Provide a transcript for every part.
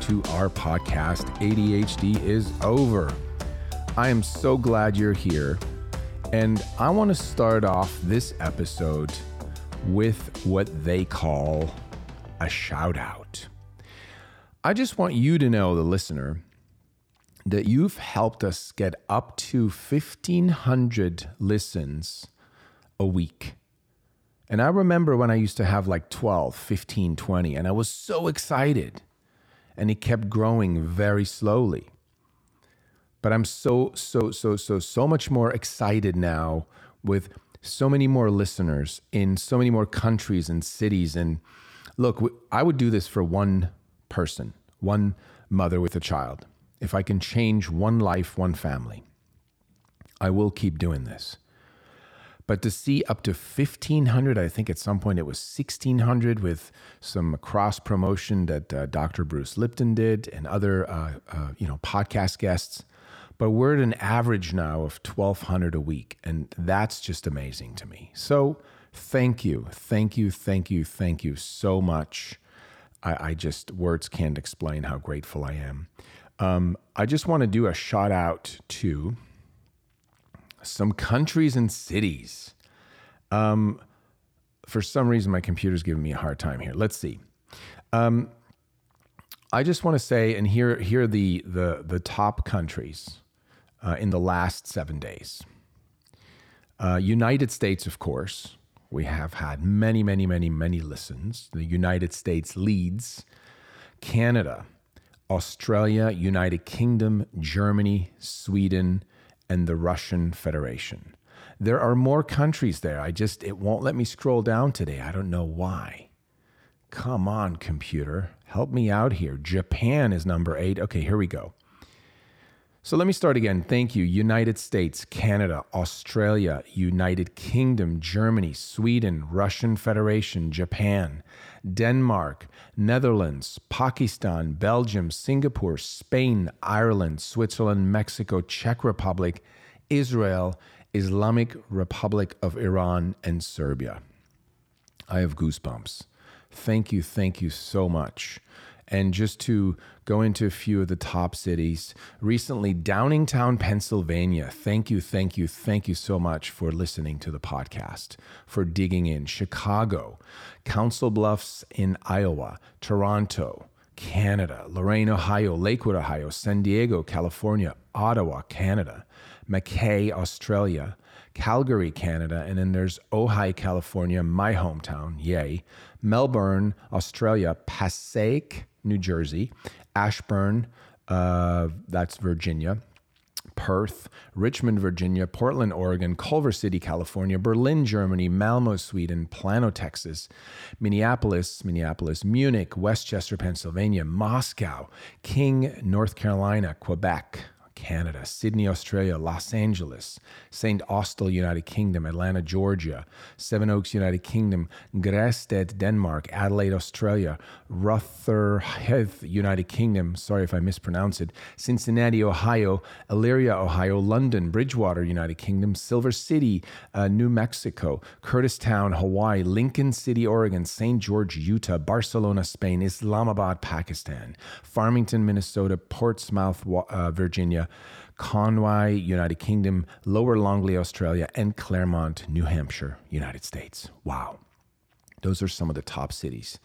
to our podcast, ADHD is over. I am so glad you're here. And I want to start off this episode with what they call a shout out. I just want you to know, the listener, that you've helped us get up to 1,500 listens a week. And I remember when I used to have like 12, 15, 20, and I was so excited. And it kept growing very slowly. But I'm so much more excited now with so many more listeners in so many more countries and cities. And look, I would do this for one person, one mother with a child. If I can change one life, one family, I will keep doing this. But to see up to 1,500, I think at some point it was 1,600 with some cross promotion that Dr. Bruce Lipton did and other podcast guests. But we're at an average now of 1,200 a week. And that's just amazing to me. So thank you so much. I just, words can't explain how grateful I am. I just want to do a shout out to some countries and cities. For some reason, my computer's giving me a hard time here. Let's see. I just want to say, and here are the top countries in the last 7 days. United States, of course. We have had many listens. The United States leads. Canada, Australia, United Kingdom, Germany, Sweden, and the Russian Federation. There are more countries there. It won't let me scroll down today. I don't know why. Come on, computer, help me out here. Japan is number 8. Okay, here we go. So let me start again. Thank you. United States, Canada, Australia, United Kingdom, Germany, Sweden, Russian Federation, Japan, Denmark, Netherlands, Pakistan, Belgium, Singapore, Spain, Ireland, Switzerland, Mexico, Czech Republic, Israel, Islamic Republic of Iran, and Serbia. I have goosebumps. Thank you so much. And just to go into a few of the top cities, recently Downingtown, Pennsylvania. Thank you so much for listening to the podcast, for digging in. Chicago, Council Bluffs in Iowa, Toronto, Canada, Lorain, Ohio, Lakewood, Ohio, San Diego, California, Ottawa, Canada, Mackay, Australia, Calgary, Canada, and then there's Ojai, California, my hometown, yay, Melbourne, Australia, Passaic, New Jersey, Ashburn, that's Virginia, Perth, Richmond, Virginia, Portland, Oregon, Culver City, California, Berlin, Germany, Malmö, Sweden, Plano, Texas, Minneapolis, Munich, Westchester, Pennsylvania, Moscow, King, North Carolina, Quebec, Canada, Sydney, Australia, Los Angeles, St. Austell, United Kingdom, Atlanta, Georgia, Seven Oaks, United Kingdom, Grested, Denmark, Adelaide, Australia, Rotherhithe, United Kingdom, sorry if I mispronounce it, Cincinnati, Ohio, Elyria, Ohio, London, Bridgewater, United Kingdom, Silver City, New Mexico, Curtistown, Hawaii, Lincoln City, Oregon, St. George, Utah, Barcelona, Spain, Islamabad, Pakistan, Farmington, Minnesota, Portsmouth, Virginia, Conway, United Kingdom, Lower Longley, Australia, and Claremont, New Hampshire, United States. Wow. Those are some of the top cities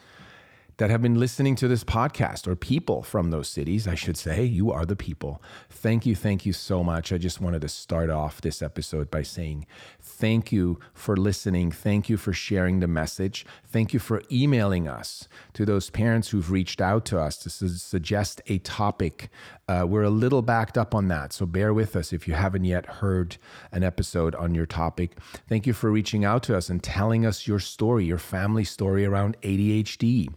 that have been listening to this podcast, or people from those cities, I should say. You are the people. Thank you so much. I just wanted to start off this episode by saying thank you for listening. Thank you for sharing the message. Thank you for emailing us, to those parents who've reached out to us to suggest a topic. We're a little backed up on that, so bear with us if you haven't yet heard an episode on your topic. Thank you for reaching out to us and telling us your story, your family story around ADHD.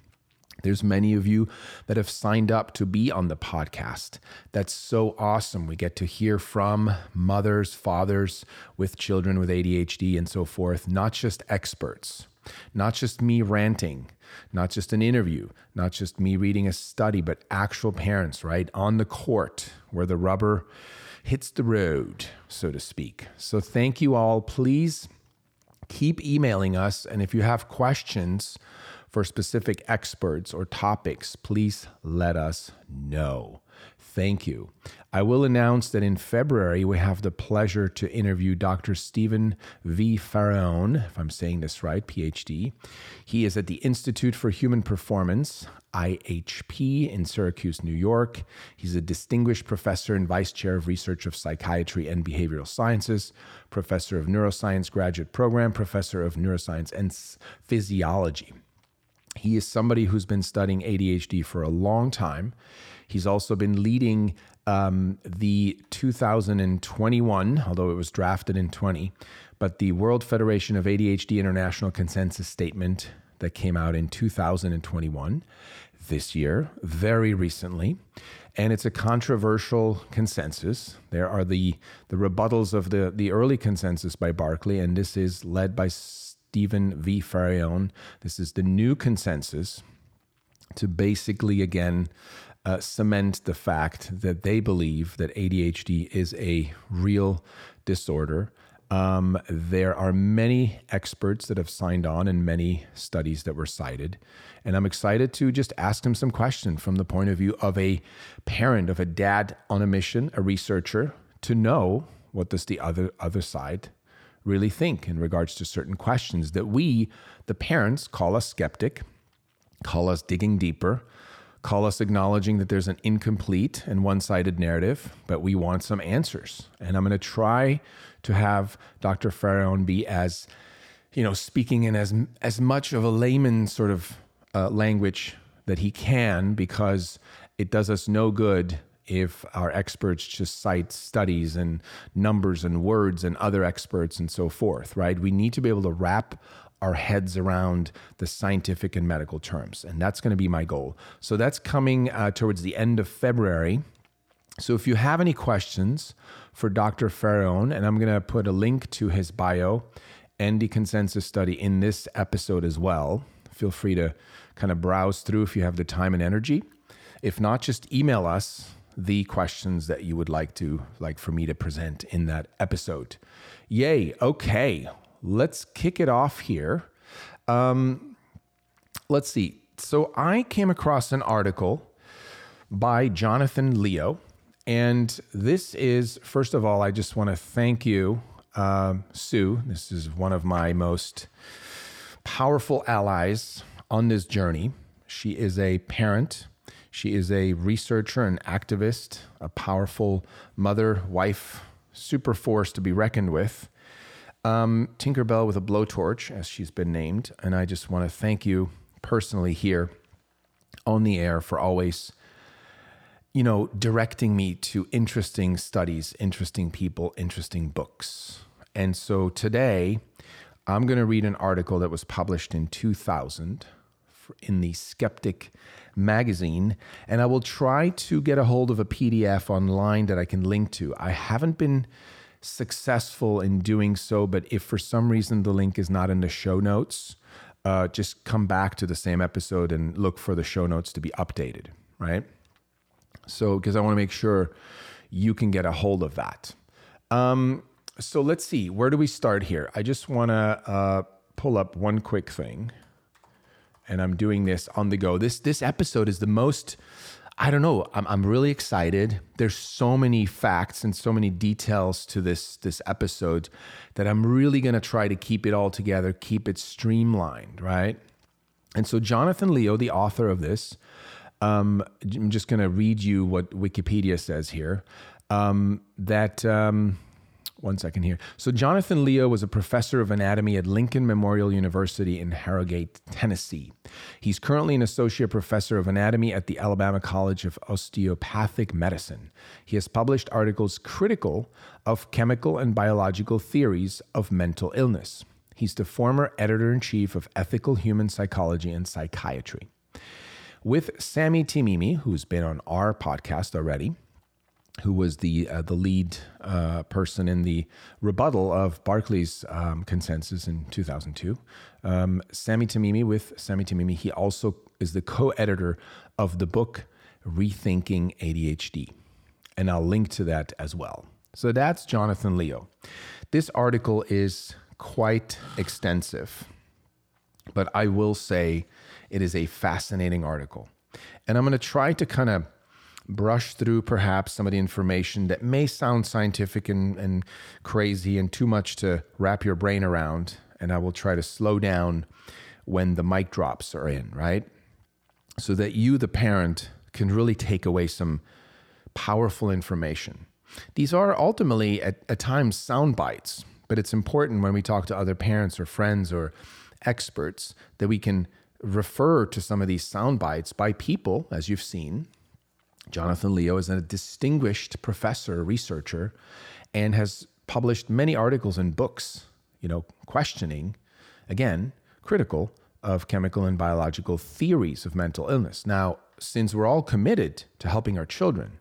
There's many of you that have signed up to be on the podcast. That's so awesome. We get to hear from mothers, fathers with children with ADHD and so forth, not just experts, not just me ranting, not just an interview, not just me reading a study, but actual parents, right? On the court where the rubber hits the road, so to speak. So thank you all. Please keep emailing us. And if you have questions for specific experts or topics, please let us know. Thank you. I will announce that in February, we have the pleasure to interview Dr. Stephen V. Farone, if I'm saying this right, PhD. He is at the Institute for Human Performance, IHP, in Syracuse, New York. He's a distinguished professor and vice chair of research of psychiatry and behavioral sciences, professor of neuroscience graduate program, professor of neuroscience and physiology. He is somebody who's been studying ADHD for a long time. He's also been leading the 2021, although it was drafted in 20, but the World Federation of ADHD International Consensus Statement that came out in 2021, this year, very recently. And it's a controversial consensus. There are the rebuttals of the early consensus by Barkley, and this is led by Stephen V. Farion. This is the new consensus to basically, again, cement the fact that they believe that ADHD is a real disorder. There are many experts that have signed on and many studies that were cited. And I'm excited to just ask him some questions from the point of view of a parent, of a dad on a mission, a researcher, to know what does the other side really think in regards to certain questions that we, the parents, call us skeptic, call us digging deeper, call us acknowledging that there's an incomplete and one-sided narrative, but we want some answers. And I'm going to try to have Dr. Farone be as, speaking in as much of a layman sort of language that he can, because it does us no good if our experts just cite studies and numbers and words and other experts and so forth, right? We need to be able to wrap our heads around the scientific and medical terms. And that's going to be my goal. So that's coming towards the end of February. So if you have any questions for Dr. Farone, and I'm going to put a link to his bio and the consensus study in this episode as well, feel free to kind of browse through if you have the time and energy. If not, just email us the questions that you would like for me to present in that episode. Yay. Okay. Let's kick it off here. Let's see. So I came across an article by Jonathan Leo, and this is, first of all, I just want to thank you, Sue. This is one of my most powerful allies on this journey. She is a parent. She is a researcher, an activist, a powerful mother, wife, super force to be reckoned with. Tinkerbell with a blowtorch, as she's been named. And I just want to thank you personally here on the air for always, directing me to interesting studies, interesting people, interesting books. And so today I'm going to read an article that was published in 2000 in the Skeptic magazine, and I will try to get a hold of a PDF online that I can link to. I haven't been successful in doing so, but if for some reason the link is not in the show notes, just come back to the same episode and look for the show notes to be updated, right? So, because I want to make sure you can get a hold of that. So let's see, where do we start here? I just want to pull up one quick thing. And I'm doing this on the go. This episode is the most, I'm really excited. There's so many facts and so many details to this episode that I'm really going to try to keep it all together, keep it streamlined, right? And so Jonathan Leo, the author of this, I'm just going to read you what Wikipedia says here, one second here. So Jonathan Leo was a professor of anatomy at Lincoln Memorial University in Harrogate, Tennessee. He's currently an associate professor of anatomy at the Alabama College of Osteopathic Medicine. He has published articles critical of chemical and biological theories of mental illness. He's the former editor-in-chief of Ethical Human Psychology and Psychiatry. with Sami Timimi, who's been on our podcast already, who was the lead person in the rebuttal of Barkley's consensus in 2002. Sami Timimi, he also is the co-editor of the book Rethinking ADHD. And I'll link to that as well. So that's Jonathan Leo. This article is quite extensive, but I will say it is a fascinating article. And I'm going to try to kind of brush through perhaps some of the information that may sound scientific and crazy and too much to wrap your brain around. And I will try to slow down when the mic drops are in, right? So that you, the parent, can really take away some powerful information. These are ultimately at times sound bites, but it's important when we talk to other parents or friends or experts that we can refer to some of these sound bites by people, as you've seen. Jonathan Leo is a distinguished professor, researcher, and has published many articles and books, questioning, again, critical of chemical and biological theories of mental illness. Now, since we're all committed to helping our children,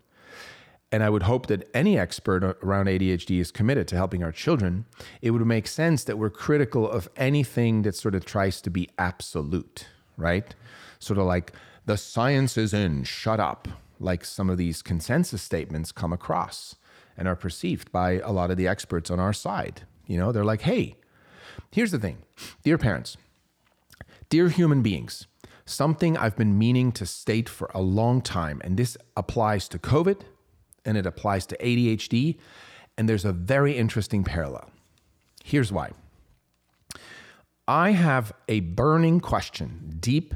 and I would hope that any expert around ADHD is committed to helping our children, it would make sense that we're critical of anything that sort of tries to be absolute, right? Sort of like, the science is in, shut up. Like some of these consensus statements come across and are perceived by a lot of the experts on our side. They're like, hey, here's the thing, dear parents, dear human beings, something I've been meaning to state for a long time, and this applies to COVID and it applies to ADHD, and there's a very interesting parallel. Here's why. I have a burning question deep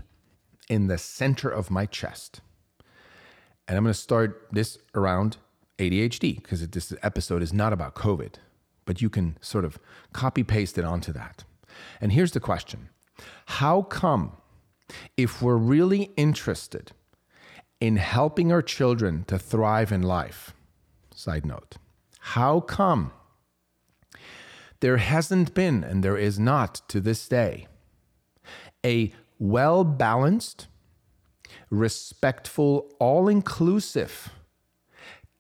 in the center of my chest. And I'm going to start this around ADHD because this episode is not about COVID, but you can sort of copy paste it onto that. And here's the question. How come if we're really interested in helping our children to thrive in life, side note, how come there hasn't been, and there is not to this day, a well-balanced, respectful, all-inclusive,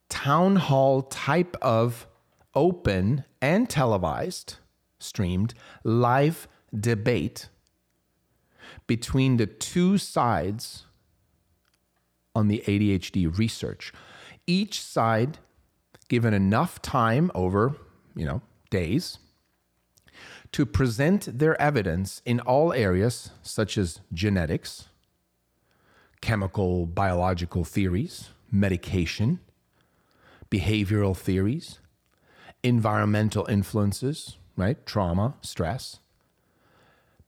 town hall type of open and televised, streamed, live debate between the two sides on the ADHD research? Each side given enough time over, days, to present their evidence in all areas such as genetics, chemical, biological theories, medication, behavioral theories, environmental influences, right? Trauma, stress.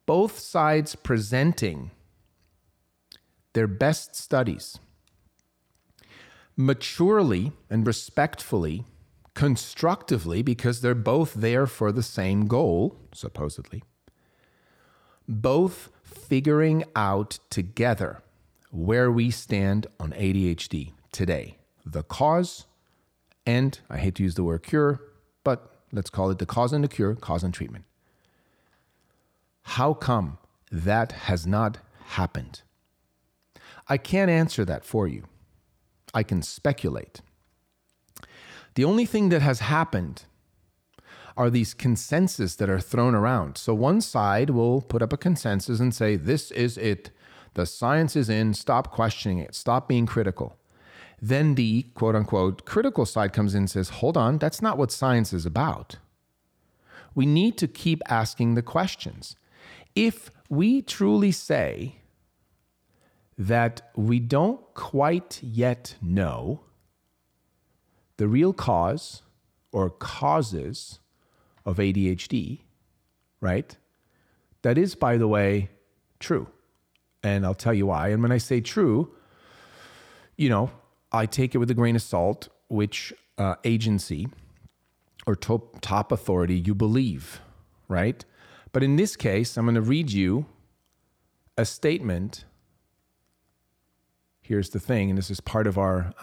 Both sides presenting their best studies, maturely and respectfully, constructively, because they're both there for the same goal, supposedly, both figuring out together where we stand on ADHD today. The cause and, I hate to use the word cure, but let's call it the cause and the cure, cause and treatment. How come that has not happened? I can't answer that for you. I can speculate. The only thing that has happened are these consensus that are thrown around. So one side will put up a consensus and say, this is it. The science is in, stop questioning it, stop being critical. Then the quote unquote critical side comes in and says, hold on, that's not what science is about. We need to keep asking the questions. If we truly say that we don't quite yet know the real cause or causes of ADHD, right? That is, by the way, true. And I'll tell you why. And when I say true, I take it with a grain of salt, which agency or top authority you believe, right? But in this case, I'm going to read you a statement. Here's the thing, and this is part of our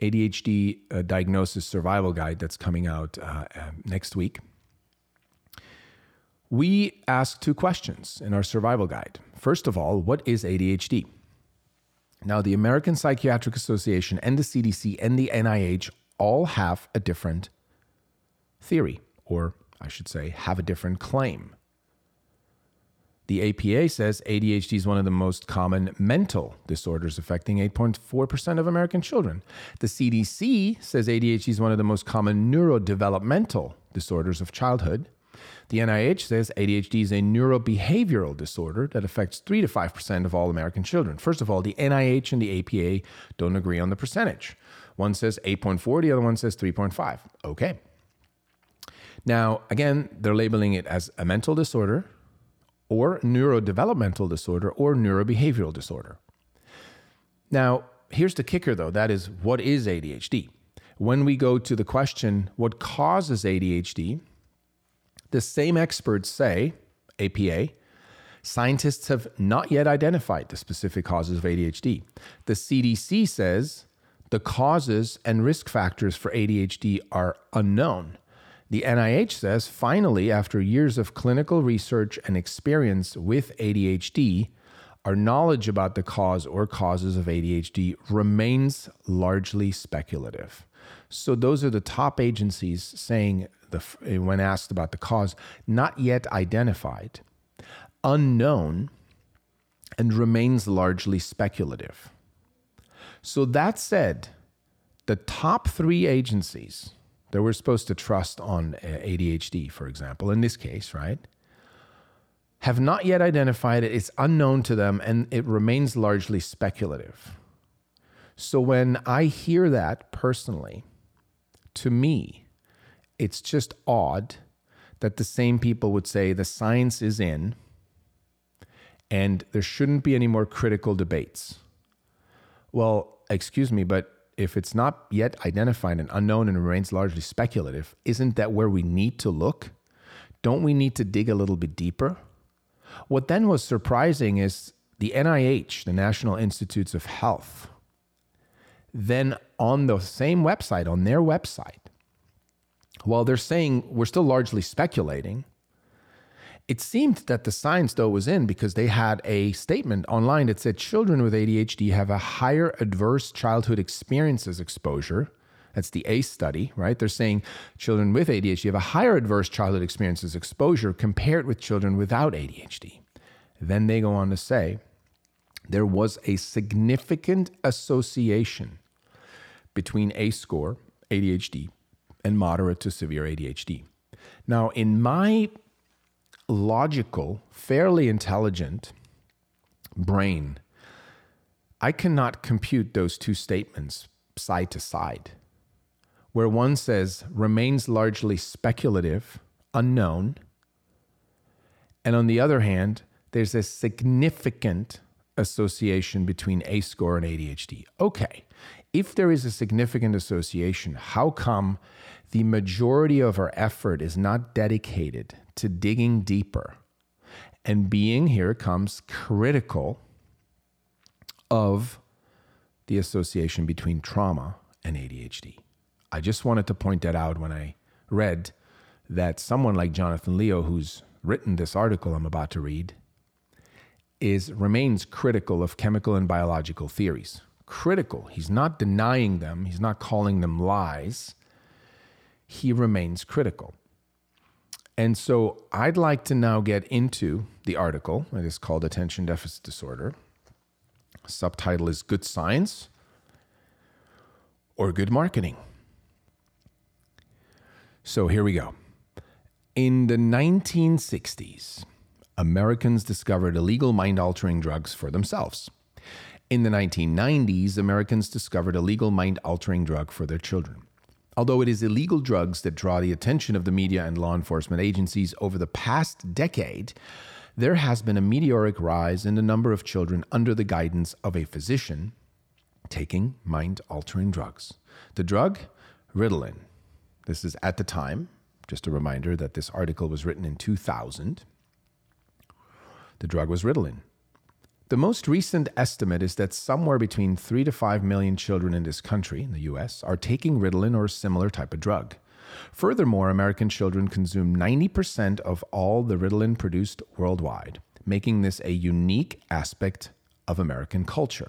ADHD diagnosis survival guide that's coming out next week. We ask two questions in our survival guide. First of all, what is ADHD? Now, the American Psychiatric Association and the CDC and the NIH all have a different theory, or I should say, have a different claim. The APA says ADHD is one of the most common mental disorders affecting 8.4% of American children. The CDC says ADHD is one of the most common neurodevelopmental disorders of childhood. The NIH says ADHD is a neurobehavioral disorder that affects 3 to 5% of all American children. First of all, the NIH and the APA don't agree on the percentage. One says 8.4, the other one says 3.5. Okay. Now, again, they're labeling it as a mental disorder or neurodevelopmental disorder or neurobehavioral disorder. Now, here's the kicker, though. That is, what is ADHD? When we go to the question, what causes ADHD? The same experts say, APA, scientists have not yet identified the specific causes of ADHD. The CDC says the causes and risk factors for ADHD are unknown. The NIH says, finally, after years of clinical research and experience with ADHD, our knowledge about the cause or causes of ADHD remains largely speculative. So those are the top agencies saying, when asked about the cause, not yet identified, unknown, and remains largely speculative. So that said, the top three agencies that we're supposed to trust on ADHD, for example, in this case, right, have not yet identified it. It's unknown to them, and it remains largely speculative. So when I hear that personally, to me, it's just odd that the same people would say the science is in and there shouldn't be any more critical debates. Well, excuse me, but if it's not yet identified and unknown and remains largely speculative, isn't that where we need to look? Don't we need to dig a little bit deeper? What then was surprising is the NIH, the National Institutes of Health, then on the same website, on their website, while they're saying we're still largely speculating, it seemed that the science, though, was in because they had a statement online that said children with ADHD have a higher adverse childhood experiences exposure. That's the ACE study, right? They're saying children with ADHD have a higher adverse childhood experiences exposure compared with children without ADHD. Then they go on to say there was a significant association between ACE score, ADHD, and moderate to severe ADHD. Now, in my logical, fairly intelligent brain, I cannot compute those two statements side to side, where one says remains largely speculative, unknown, and on the other hand, there's a significant association between ACE score and ADHD. Okay, if there is a significant association, how come the majority of our effort is not dedicated to digging deeper and being, here it comes, critical of the association between trauma and ADHD? I just wanted to point that out when I read that someone like Jonathan Leo, who's written this article I'm about to read, remains critical of chemical and biological theories. Critical. He's not denying them. He's not calling them lies. He remains critical. And so I'd like to now get into the article. It is called Attention Deficit Disorder. Subtitle is Good Science or Good Marketing. So here we go. In the 1960s, Americans discovered illegal mind-altering drugs for themselves. In the 1990s, Americans discovered a legal mind-altering drug for their children. Although it is illegal drugs that draw the attention of the media and law enforcement agencies over the past decade, there has been a meteoric rise in the number of children under the guidance of a physician taking mind-altering drugs. The drug, Ritalin. This is at the time, just a reminder that this article was written in 2000. The drug was Ritalin. The most recent estimate is that somewhere between 3 to 5 million children in this country, in the U.S., are taking Ritalin or a similar type of drug. Furthermore, American children consume 90% of all the Ritalin produced worldwide. making this a unique aspect of American culture.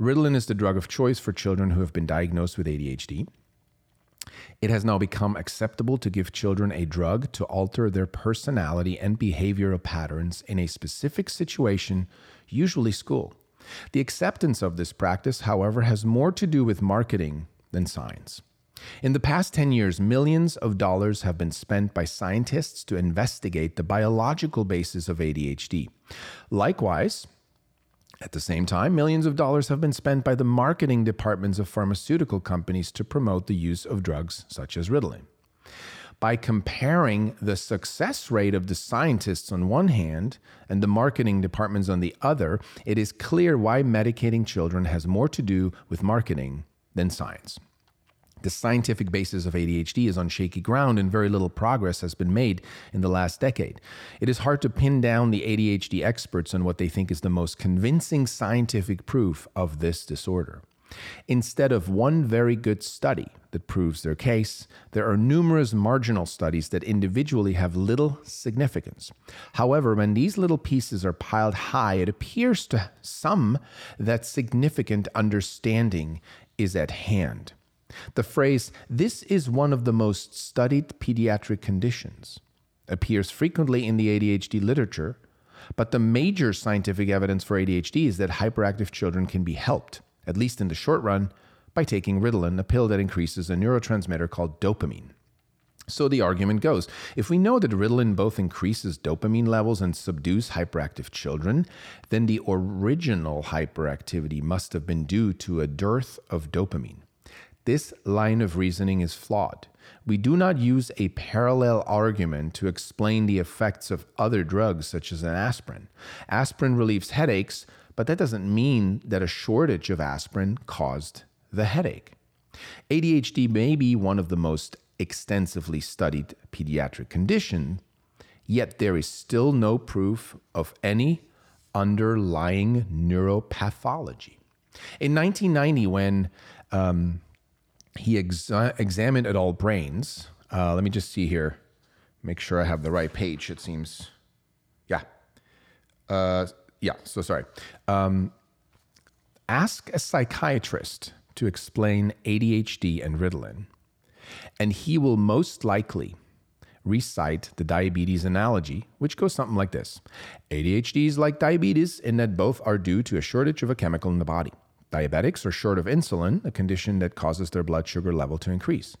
Ritalin is the drug of choice for children who have been diagnosed with ADHD. It has now become acceptable to give children a drug to alter their personality and behavioral patterns in a specific situation, usually school. The acceptance of this practice, however, has more to do with marketing than science. In the past 10 years, millions of dollars have been spent by scientists to investigate the biological basis of ADHD. Likewise, at the same time, millions of dollars have been spent by the marketing departments of pharmaceutical companies to promote the use of drugs such as Ritalin. By comparing the success rate of the scientists on one hand and the marketing departments on the other, it is clear why medicating children has more to do with marketing than science. The scientific basis of ADHD is on shaky ground and very little progress has been made in the last decade. It is hard to pin down the ADHD experts on what they think is the most convincing scientific proof of this disorder. Instead of one very good study that proves their case, there are numerous marginal studies that individually have little significance. However, when these little pieces are piled high, it appears to some that significant understanding is at hand. The phrase, "this is one of the most studied pediatric conditions," appears frequently in the ADHD literature, but the major scientific evidence for ADHD is that hyperactive children can be helped, at least in the short run, by taking Ritalin, a pill that increases a neurotransmitter called dopamine. So the argument goes, if we know that Ritalin both increases dopamine levels and subdues hyperactive children, then the original hyperactivity must have been due to a dearth of dopamine. This line of reasoning is flawed. We do not use a parallel argument to explain the effects of other drugs such as an aspirin. Aspirin relieves headaches, but that doesn't mean that a shortage of aspirin caused the headache. ADHD may be one of the most extensively studied pediatric conditions, yet there is still no proof of any underlying neuropathology. In 1990, when he examined adult brains. Let me just see here. Make sure I have the right page, it seems. Ask a psychiatrist to explain ADHD and Ritalin, and he will most likely recite the diabetes analogy, which goes something like this. ADHD is like diabetes in that both are due to a shortage of a chemical in the body. Diabetics are short of insulin, a condition that causes their blood sugar level to increase.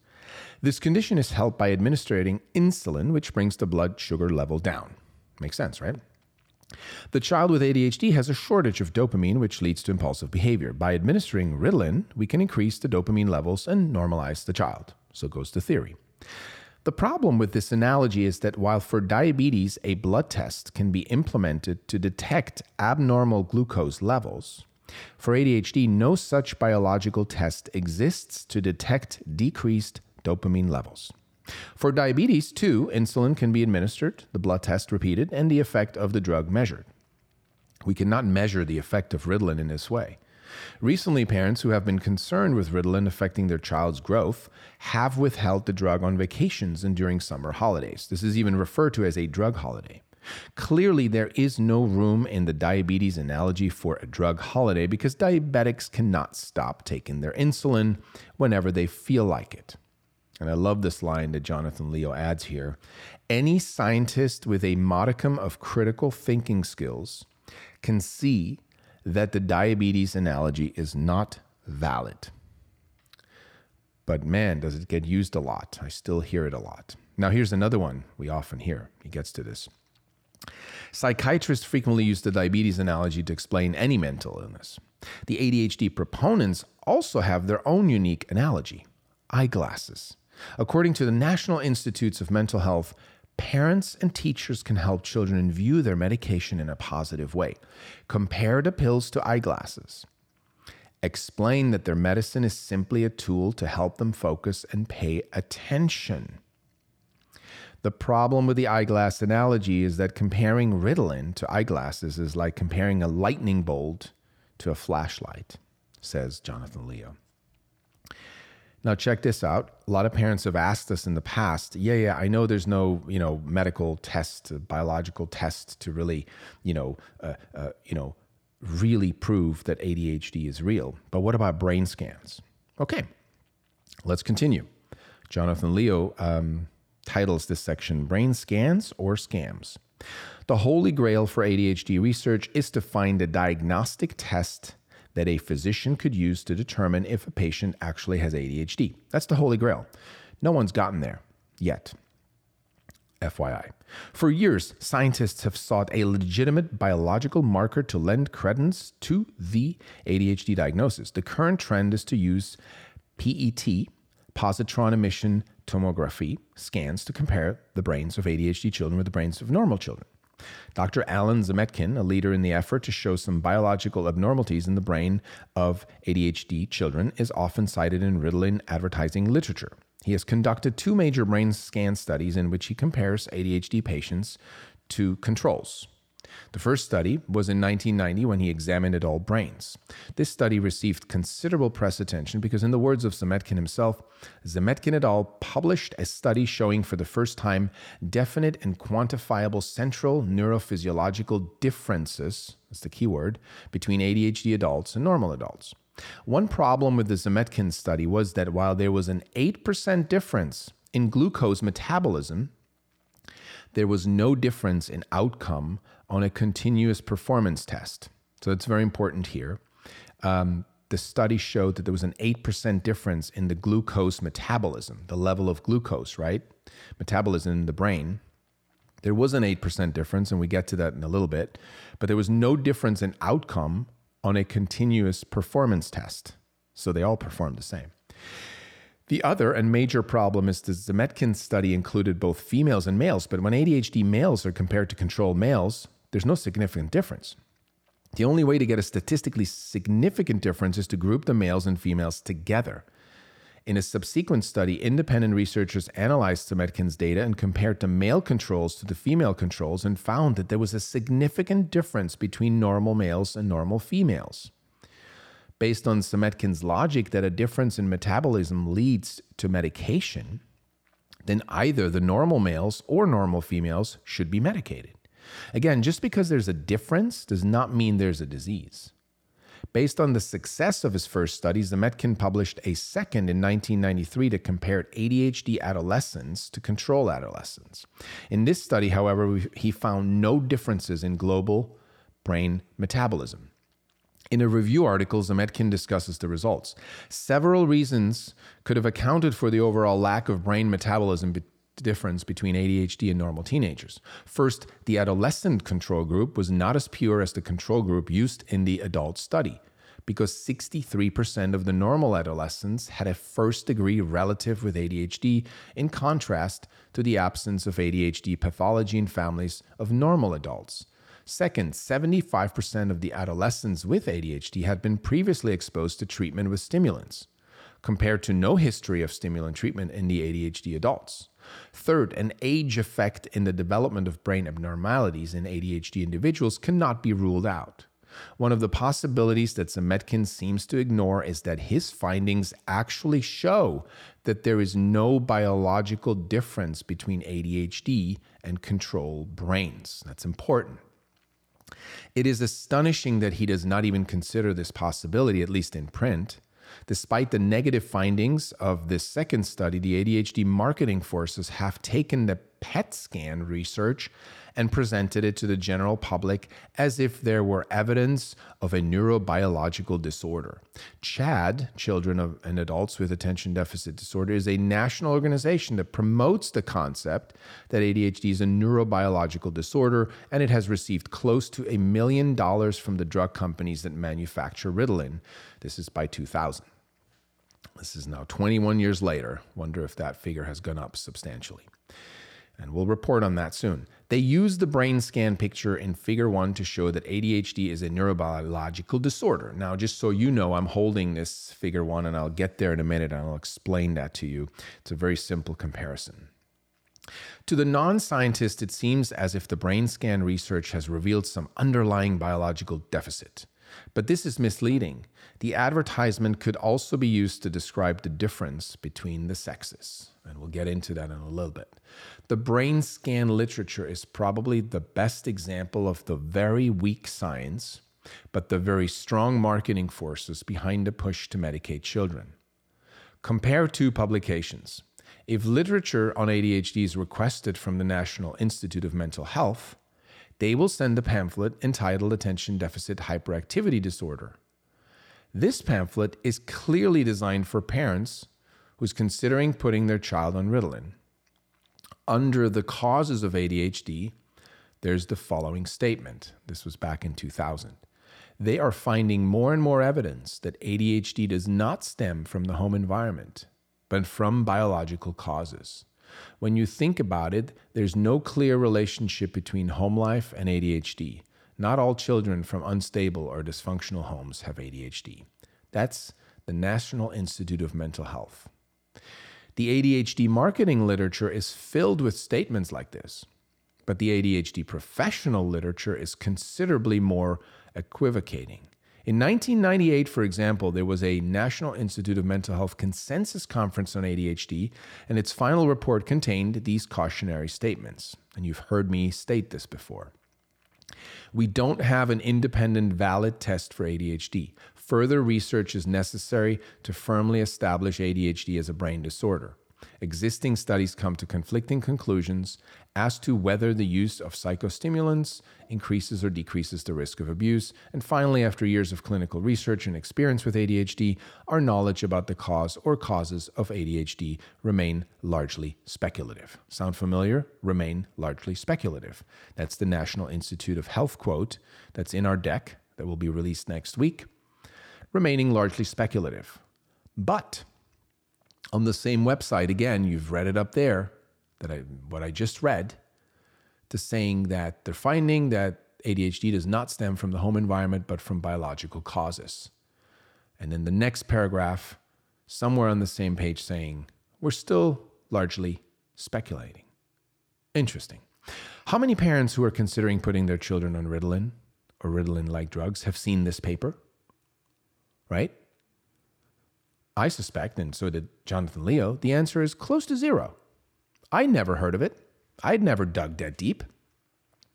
This condition is helped by administering insulin, which brings the blood sugar level down. Makes sense, right? The child with ADHD has a shortage of dopamine, which leads to impulsive behavior. By administering Ritalin, we can increase the dopamine levels and normalize the child. So goes the theory. The problem with this analogy is that while for diabetes, a blood test can be implemented to detect abnormal glucose levels, for ADHD, no such biological test exists to detect decreased dopamine levels. For diabetes, too, insulin can be administered, the blood test repeated, and the effect of the drug measured. We cannot measure the effect of Ritalin in this way. Recently, parents who have been concerned with Ritalin affecting their child's growth have withheld the drug on vacations and during summer holidays. This is even referred to as a drug holiday. Clearly, there is no room in the diabetes analogy for a drug holiday because diabetics cannot stop taking their insulin whenever they feel like it. And I love this line that Jonathan Leo adds here. Any scientist with a modicum of critical thinking skills can see that the diabetes analogy is not valid. But man, does it get used a lot. I still hear it a lot. Now, here's another one we often hear. He gets to this. Psychiatrists frequently use the diabetes analogy to explain any mental illness. The ADHD proponents also have their own unique analogy, eyeglasses. According to the National Institutes of Mental Health, parents and teachers can help children view their medication in a positive way. Compare the pills to eyeglasses. Explain that their medicine is simply a tool to help them focus and pay attention. The problem with the eyeglass analogy is that comparing Ritalin to eyeglasses is like comparing a lightning bolt to a flashlight, says Jonathan Leo. Now check this out. A lot of parents have asked us in the past, I know there's no, medical test, biological test to really, really prove that ADHD is real. But what about brain scans? Okay, let's continue. Jonathan Leo titles this section, Brain Scans or Scams. The holy grail for ADHD research is to find a diagnostic test that a physician could use to determine if a patient actually has ADHD. That's the holy grail. No one's gotten there yet. FYI. For years, scientists have sought a legitimate biological marker to lend credence to the ADHD diagnosis. The current trend is to use PET, positron emission tomography, scans to compare the brains of ADHD children with the brains of normal children. Dr. Alan Zametkin, a leader in the effort to show some biological abnormalities in the brain of ADHD children, is often cited in Ritalin advertising literature. He has conducted two major brain scan studies in which he compares ADHD patients to controls. The first study was in 1990 when he examined adult brains. This study received considerable press attention because, in the words of Zametkin himself, Zametkin et al. Published a study showing for the first time definite and quantifiable central neurophysiological differences, that's the key word, between ADHD adults and normal adults. One problem with the Zametkin study was that while there was an 8% difference in glucose metabolism, there was no difference in outcome on a continuous performance test. So that's very important here. The study showed that there was an 8% difference in the glucose metabolism, the level of glucose, right? Metabolism in the brain. There was an 8% difference, and we get to that in a little bit, but there was no difference in outcome on a continuous performance test. So they all performed the same. The other and major problem is the Zametkin study included both females and males, but when ADHD males are compared to control males, there's no significant difference. The only way to get a statistically significant difference is to group the males and females together. In a subsequent study, independent researchers analyzed Zametkin's data and compared the male controls to the female controls and found that there was a significant difference between normal males and normal females. Based on Zametkin's logic that a difference in metabolism leads to medication, then either the normal males or normal females should be medicated. Again, just because there's a difference does not mean there's a disease. Based on the success of his first studies, Zametkin published a second in 1993 that compared ADHD adolescents to control adolescents. In this study, however, he found no differences in global brain metabolism. In a review article, Zametkin discusses the results. Several reasons could have accounted for the overall lack of brain metabolism difference between ADHD and normal teenagers. First, the adolescent control group was not as pure as the control group used in the adult study, because 63% of the normal adolescents had a first-degree relative with ADHD, in contrast to the absence of ADHD pathology in families of normal adults. Second, 75% of the adolescents with ADHD had been previously exposed to treatment with stimulants, compared to no history of stimulant treatment in the ADHD adults. Third, an age effect in the development of brain abnormalities in ADHD individuals cannot be ruled out. One of the possibilities that Zametkin seems to ignore is that his findings actually show that there is no biological difference between ADHD and control brains. That's important. It is astonishing that he does not even consider this possibility, at least in print. Despite the negative findings of this second study, the ADHD marketing forces have taken the PET scan research and presented it to the general public as if there were evidence of a neurobiological disorder. CHADD, Children and Adults with Attention Deficit Disorder, is a national organization that promotes the concept that ADHD is a neurobiological disorder, and it has received close to $1 million from the drug companies that manufacture Ritalin. This is by 2000. This is now 21 years later. Wonder if that figure has gone up substantially. And we'll report on that soon. They use the brain scan picture in Figure 1 to show that ADHD is a neurobiological disorder. Now, just so you know, I'm holding this Figure 1, and I'll get there in a minute, and I'll explain that to you. It's a very simple comparison. To the non-scientist, it seems as if the brain scan research has revealed some underlying biological deficit. But this is misleading. The advertisement could also be used to describe the difference between the sexes. And we'll get into that in a little bit. The brain scan literature is probably the best example of the very weak science, but the very strong marketing forces behind the push to medicate children. Compare two publications. If literature on ADHD is requested from the National Institute of Mental Health, they will send a pamphlet entitled Attention Deficit Hyperactivity Disorder. This pamphlet is clearly designed for parents who's considering putting their child on Ritalin. Under the causes of ADHD, there's the following statement. This was back in 2000. They are finding more and more evidence that ADHD does not stem from the home environment, but from biological causes. When you think about it, there's no clear relationship between home life and ADHD. Not all children from unstable or dysfunctional homes have ADHD. That's the National Institute of Mental Health. The ADHD marketing literature is filled with statements like this, but the ADHD professional literature is considerably more equivocating. In 1998, for example, there was a National Institute of Mental Health consensus conference on ADHD, and its final report contained these cautionary statements. And you've heard me state this before. We don't have an independent valid test for ADHD. Further research is necessary to firmly establish ADHD as a brain disorder. Existing studies come to conflicting conclusions as to whether the use of psychostimulants increases or decreases the risk of abuse. And finally, after years of clinical research and experience with ADHD, our knowledge about the cause or causes of ADHD remain largely speculative. Sound familiar? Remain largely speculative. That's the National Institute of Health quote that's in our deck that will be released next week. Remaining largely speculative. But on the same website, again, you've read it up there, what I just read, to saying that they're finding that ADHD does not stem from the home environment, but from biological causes. And then the next paragraph, somewhere on the same page, saying, we're still largely speculating. Interesting. How many parents who are considering putting their children on Ritalin or Ritalin-like drugs have seen this paper? Right? I suspect, and so did Jonathan Leo, the answer is close to zero. I never heard of it. I'd never dug that deep.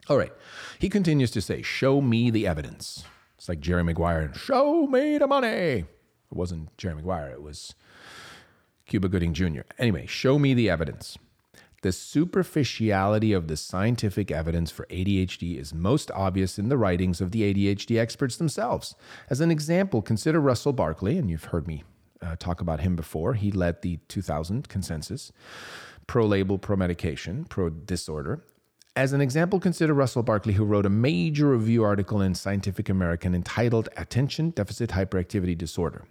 All right. He continues to say, show me the evidence. It's like Jerry Maguire and show me the money. It wasn't Jerry Maguire. It was Cuba Gooding Jr. Anyway, show me the evidence. The superficiality of the scientific evidence for ADHD is most obvious in the writings of the ADHD experts themselves. As an example, consider Russell Barkley, and you've heard me talk about him before. He led the 2000 consensus, pro-label, pro-medication, pro-disorder. As an example, consider Russell Barkley, who wrote a major review article in Scientific American entitled Attention Deficit Hyperactivity Disorder.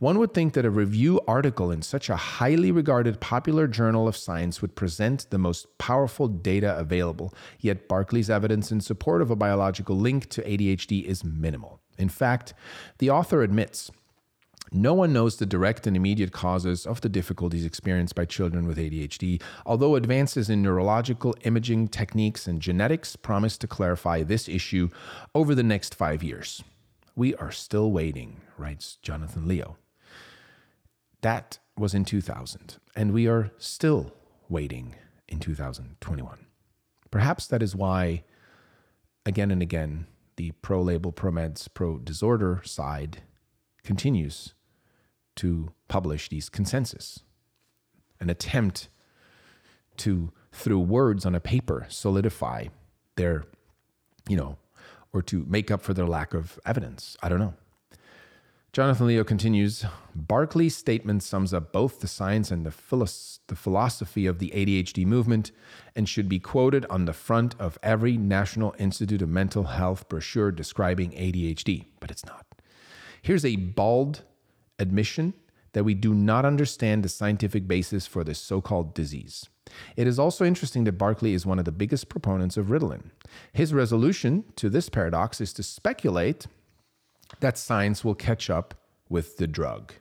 One would think that a review article in such a highly regarded popular journal of science would present the most powerful data available, yet Barkley's evidence in support of a biological link to ADHD is minimal. In fact, the author admits, no one knows the direct and immediate causes of the difficulties experienced by children with ADHD, although advances in neurological imaging techniques and genetics promise to clarify this issue over the next 5 years. We are still waiting, writes Jonathan Leo. That was in 2000, and we are still waiting in 2021. Perhaps that is why, again and again, the pro-label, pro-meds, pro-disorder side continues to publish these consensus, an attempt to, through words on a paper, solidify their, or to make up for their lack of evidence. I don't know. Jonathan Leo continues, Barkley's statement sums up both the science and the philosophy of the ADHD movement and should be quoted on the front of every National Institute of Mental Health brochure describing ADHD, but it's not. Here's a bald admission that we do not understand the scientific basis for this so-called disease. It is also interesting that Barkley is one of the biggest proponents of Ritalin. His resolution to this paradox is to speculate that science will catch up with the drug.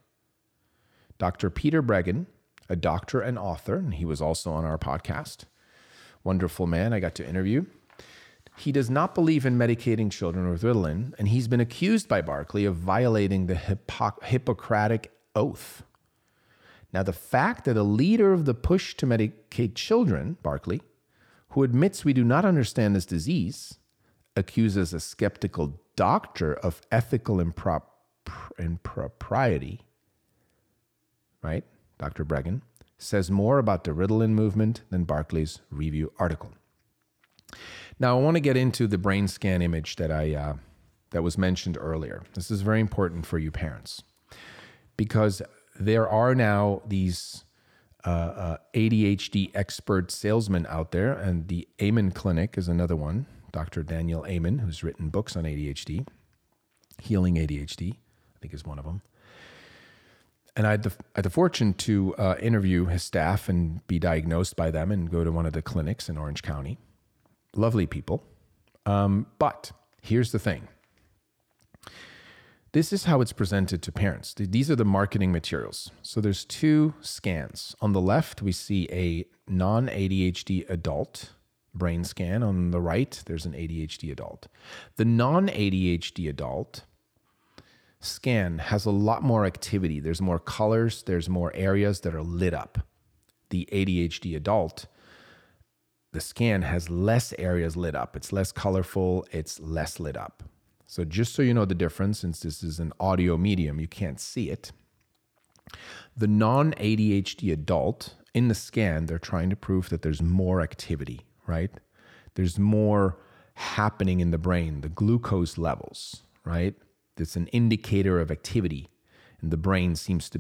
Dr. Peter Bregan, a doctor and author, and he was also on our podcast, wonderful man I got to interview, He does not believe in medicating children with Ritalin, and he's been accused by Barkley of violating the Hippocratic Oath. Now, the fact that a leader of the push to medicate children, Barkley, who admits we do not understand this disease, accuses a skeptical doctor of ethical impropriety, right? Dr. Bregan says more about the Ritalin movement than Barkley's review article. Now, I want to get into the brain scan image that that was mentioned earlier. This is very important for you parents because there are now these ADHD expert salesmen out there, and the Amen Clinic is another one. Dr. Daniel Amen, who's written books on ADHD, Healing ADHD, I think is one of them. And I had the fortune to interview his staff and be diagnosed by them and go to one of the clinics in Orange County. Lovely people. But here's the thing. This is how it's presented to parents. These are the marketing materials. So there's two scans. On the left, we see a non-ADHD adult brain scan. On the right, there's an ADHD adult. The non-ADHD adult scan has a lot more activity. There's more colors. There's more areas that are lit up. The ADHD adult, the scan has less areas lit up. It's less colorful. It's less lit up. So just so you know the difference, since this is an audio medium, you can't see it. The non-ADHD adult, in the scan, they're trying to prove that there's more activity, right? There's more happening in the brain, the glucose levels, right? It's an indicator of activity, and the brain seems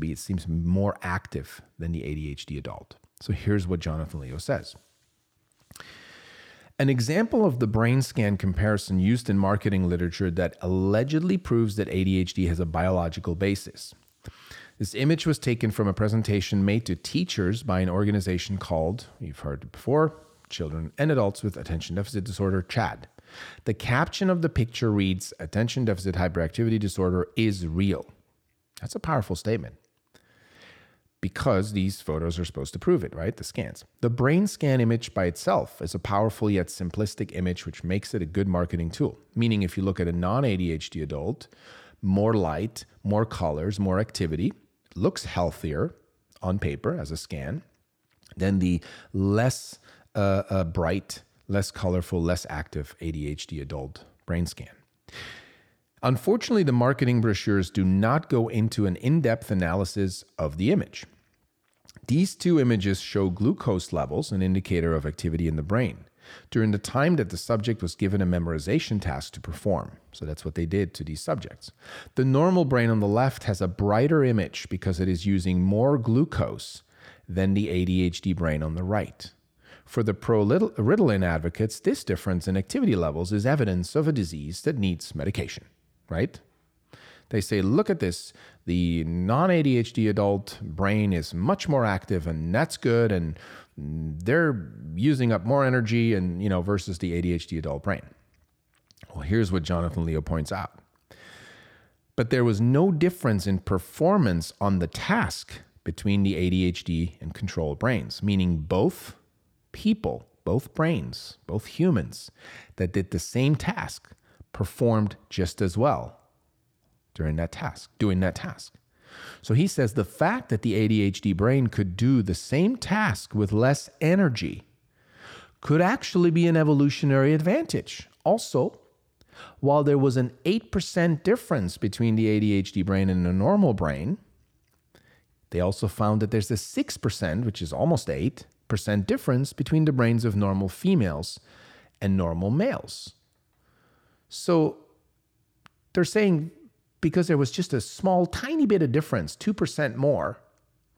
more active than the ADHD adult. So here's what Jonathan Leo says. An example of the brain scan comparison used in marketing literature that allegedly proves that ADHD has a biological basis. This image was taken from a presentation made to teachers by an organization called, you've heard it before, Children and Adults with Attention Deficit Disorder, CHADD. The caption of the picture reads, "Attention Deficit Hyperactivity Disorder is real." That's a powerful statement, because these photos are supposed to prove it, right? The scans. The brain scan image by itself is a powerful yet simplistic image, which makes it a good marketing tool. Meaning if you look at a non-ADHD adult, more light, more colors, more activity, looks healthier on paper as a scan than the less bright, less colorful, less active ADHD adult brain scan. Unfortunately, the marketing brochures do not go into an in-depth analysis of the image. These two images show glucose levels, an indicator of activity in the brain, during the time that the subject was given a memorization task to perform. So that's what they did to these subjects. The normal brain on the left has a brighter image because it is using more glucose than the ADHD brain on the right. For the pro-Ritalin advocates, this difference in activity levels is evidence of a disease that needs medication. Right? They say, look at this. The non-ADHD adult brain is much more active, and that's good. And they're using up more energy, and versus the ADHD adult brain. Well, here's what Jonathan Leo points out. But there was no difference in performance on the task between the ADHD and control brains, meaning both people, both brains, both humans that did the same task performed just as well doing that task. So he says the fact that the ADHD brain could do the same task with less energy could actually be an evolutionary advantage. Also, while there was an 8% difference between the ADHD brain and the normal brain, they also found that there's a 6%, which is almost 8% difference between the brains of normal females and normal males. So they're saying because there was just a small, tiny bit of difference, 2% more,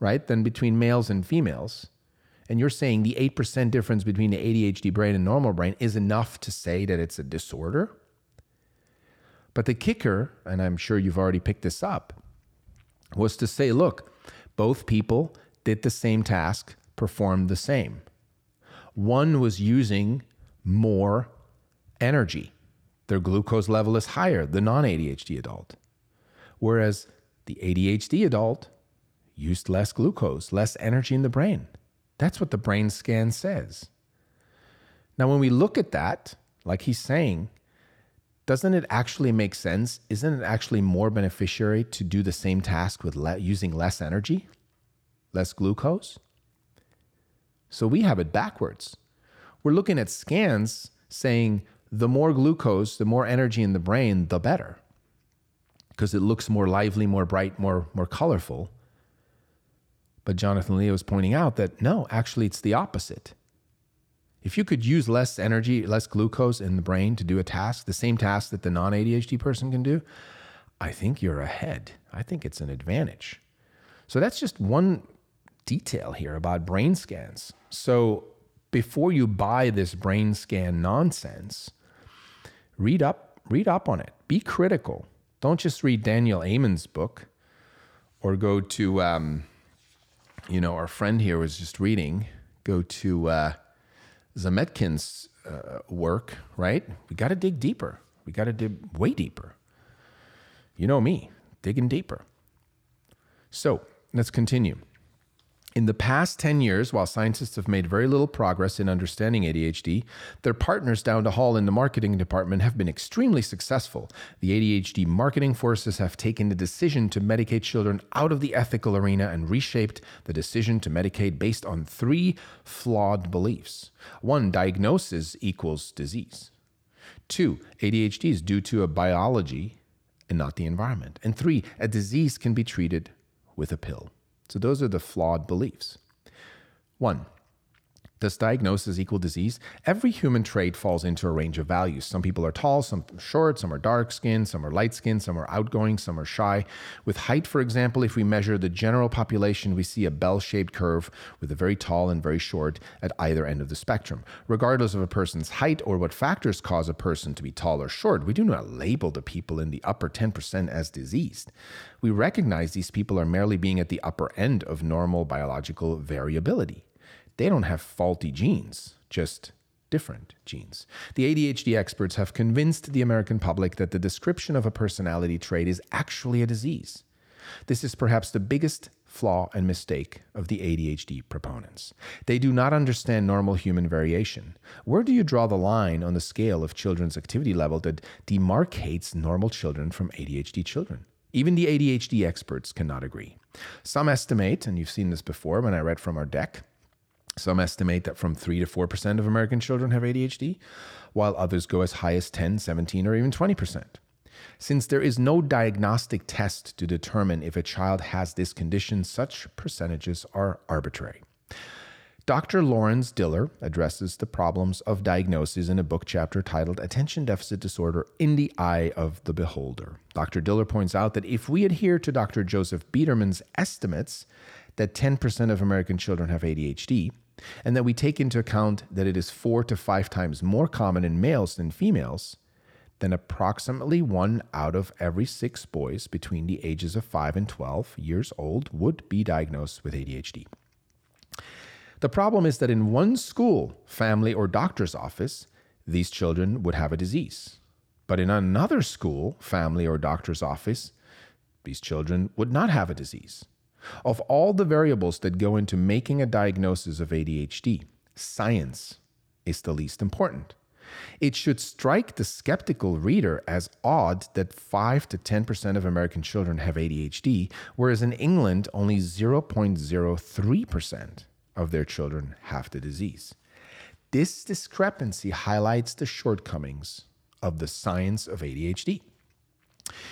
right, than between males and females, and you're saying the 8% difference between the ADHD brain and normal brain is enough to say that it's a disorder? But the kicker, and I'm sure you've already picked this up, was to say, look, both people did the same task, performed the same. One was using more energy. Their glucose level is higher, the non-ADHD adult. Whereas the ADHD adult used less glucose, less energy in the brain. That's what the brain scan says. Now, when we look at that, like he's saying, doesn't it actually make sense? Isn't it actually more beneficiary to do the same task with using less energy, less glucose? So we have it backwards. We're looking at scans saying the more glucose, the more energy in the brain, the better, because it looks more lively, more bright, more colorful. But Jonathan Leo is pointing out that no, actually it's the opposite. If you could use less energy, less glucose in the brain to do a task, the same task that the non-ADHD person can do, I think you're ahead. I think it's an advantage. So that's just one detail here about brain scans. So before you buy this brain scan nonsense, read up on it. Be critical. Don't just read Daniel Amen's book or go to, our friend here was just reading, go to Zametkin's work, right? We got to dig deeper. We got to dig way deeper. You know me, digging deeper. So let's continue. In the past 10 years, while scientists have made very little progress in understanding ADHD, their partners down the hall in the marketing department have been extremely successful. The ADHD marketing forces have taken the decision to medicate children out of the ethical arena and reshaped the decision to medicate based on three flawed beliefs. 1, diagnosis equals disease. 2, ADHD is due to a biology and not the environment. And 3, a disease can be treated with a pill. So those are the flawed beliefs. 1, does diagnosis equal disease? Every human trait falls into a range of values. Some people are tall, some are short, some are dark-skinned, some are light-skinned, some are outgoing, some are shy. With height, for example, if we measure the general population, we see a bell-shaped curve with a very tall and very short at either end of the spectrum. Regardless of a person's height or what factors cause a person to be tall or short, we do not label the people in the upper 10% as diseased. We recognize these people are merely being at the upper end of normal biological variability. They don't have faulty genes, just different genes. The ADHD experts have convinced the American public that the description of a personality trait is actually a disease. This is perhaps the biggest flaw and mistake of the ADHD proponents. They do not understand normal human variation. Where do you draw the line on the scale of children's activity level that demarcates normal children from ADHD children? Even the ADHD experts cannot agree. Some estimate, and you've seen this before when I read from our deck, some estimate that from 3 to 4% of American children have ADHD, while others go as high as 10, 17, or even 20%. Since there is no diagnostic test to determine if a child has this condition, such percentages are arbitrary. Dr. Lawrence Diller addresses the problems of diagnosis in a book chapter titled Attention Deficit Disorder in the Eye of the Beholder. Dr. Diller points out that if we adhere to Dr. Joseph Biederman's estimates that 10% of American children have ADHD, and that we take into account that it is 4 to 5 times more common in males than females, then approximately 1 out of every 6 boys between the ages of 5 and 12 years old would be diagnosed with ADHD. The problem is that in one school, family, or doctor's office, these children would have a disease. But in another school, family, or doctor's office, these children would not have a disease. Of all the variables that go into making a diagnosis of ADHD, science is the least important. It should strike the skeptical reader as odd that 5 to 10% of American children have ADHD, whereas in England, only 0.03% of their children have the disease. This discrepancy highlights the shortcomings of the science of ADHD.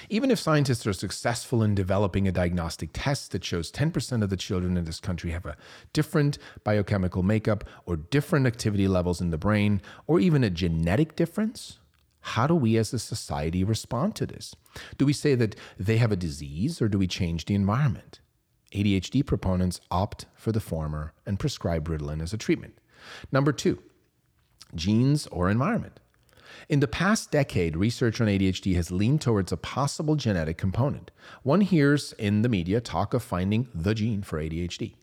Even if scientists are successful in developing a diagnostic test that shows 10% of the children in this country have a different biochemical makeup or different activity levels in the brain, or even a genetic difference, how do we as a society respond to this? Do we say that they have a disease, or do we change the environment? ADHD proponents opt for the former and prescribe Ritalin as a treatment. 2, genes or environment. In the past decade, research on ADHD has leaned towards a possible genetic component. One hears in the media talk of finding the gene for ADHD.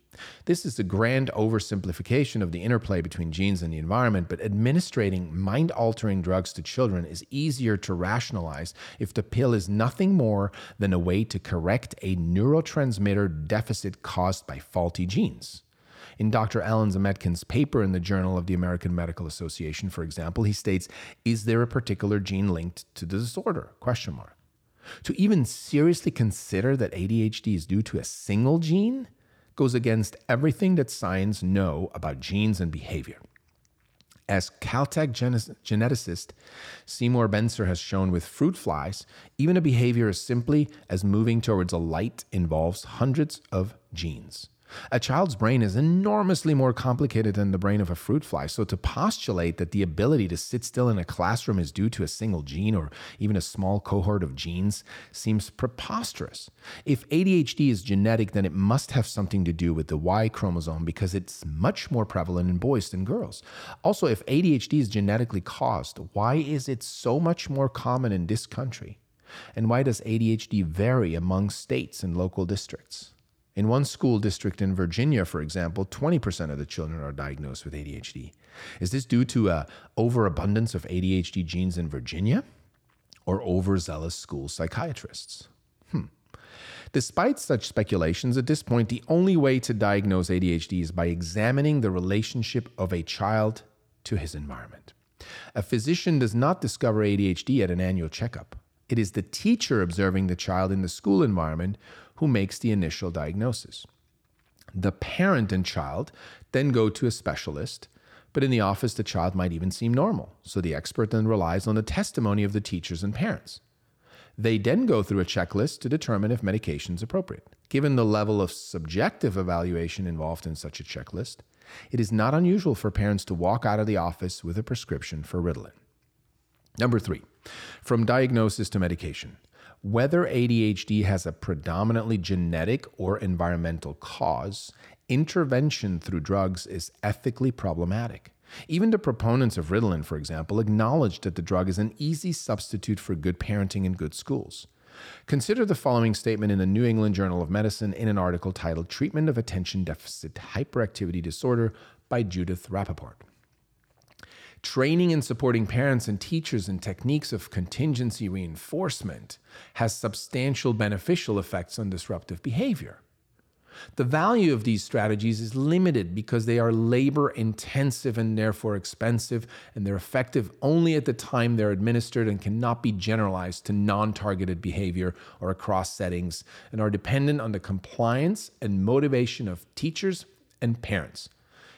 This is the grand oversimplification of the interplay between genes and the environment, but administering mind-altering drugs to children is easier to rationalize if the pill is nothing more than a way to correct a neurotransmitter deficit caused by faulty genes. In Dr. Alan Zametkin's paper in the Journal of the American Medical Association, for example, he states, is there a particular gene linked to the disorder? ? To even seriously consider that ADHD is due to a single gene goes against everything that science know about genes and behavior. As Caltech geneticist Seymour Benser has shown with fruit flies, even a behavior as simply as moving towards a light involves hundreds of genes. A child's brain is enormously more complicated than the brain of a fruit fly, so to postulate that the ability to sit still in a classroom is due to a single gene or even a small cohort of genes seems preposterous. If ADHD is genetic, then it must have something to do with the Y chromosome because it's much more prevalent in boys than girls. Also, if ADHD is genetically caused, why is it so much more common in this country? And why does ADHD vary among states and local districts? In one school district in Virginia, for example, 20% of the children are diagnosed with ADHD. Is this due to an overabundance of ADHD genes in Virginia or overzealous school psychiatrists? Despite such speculations, at this point, the only way to diagnose ADHD is by examining the relationship of a child to his environment. A physician does not discover ADHD at an annual checkup. It is the teacher observing the child in the school environment who makes the initial diagnosis. The parent and child then go to a specialist, but in the office the child might even seem normal, so the expert then relies on the testimony of the teachers and parents. They then go through a checklist to determine if medication is appropriate. Given the level of subjective evaluation involved in such a checklist, it is not unusual for parents to walk out of the office with a prescription for Ritalin. Number 3, from diagnosis to medication. Whether ADHD has a predominantly genetic or environmental cause, intervention through drugs is ethically problematic. Even the proponents of Ritalin, for example, acknowledge that the drug is an easy substitute for good parenting and good schools. Consider the following statement in the New England Journal of Medicine in an article titled Treatment of Attention Deficit Hyperactivity Disorder by Judith Rappaport. Training and supporting parents and teachers in techniques of contingency reinforcement has substantial beneficial effects on disruptive behavior. The value of these strategies is limited because they are labor-intensive and therefore expensive, and they're effective only at the time they're administered and cannot be generalized to non-targeted behavior or across settings, and are dependent on the compliance and motivation of teachers and parents.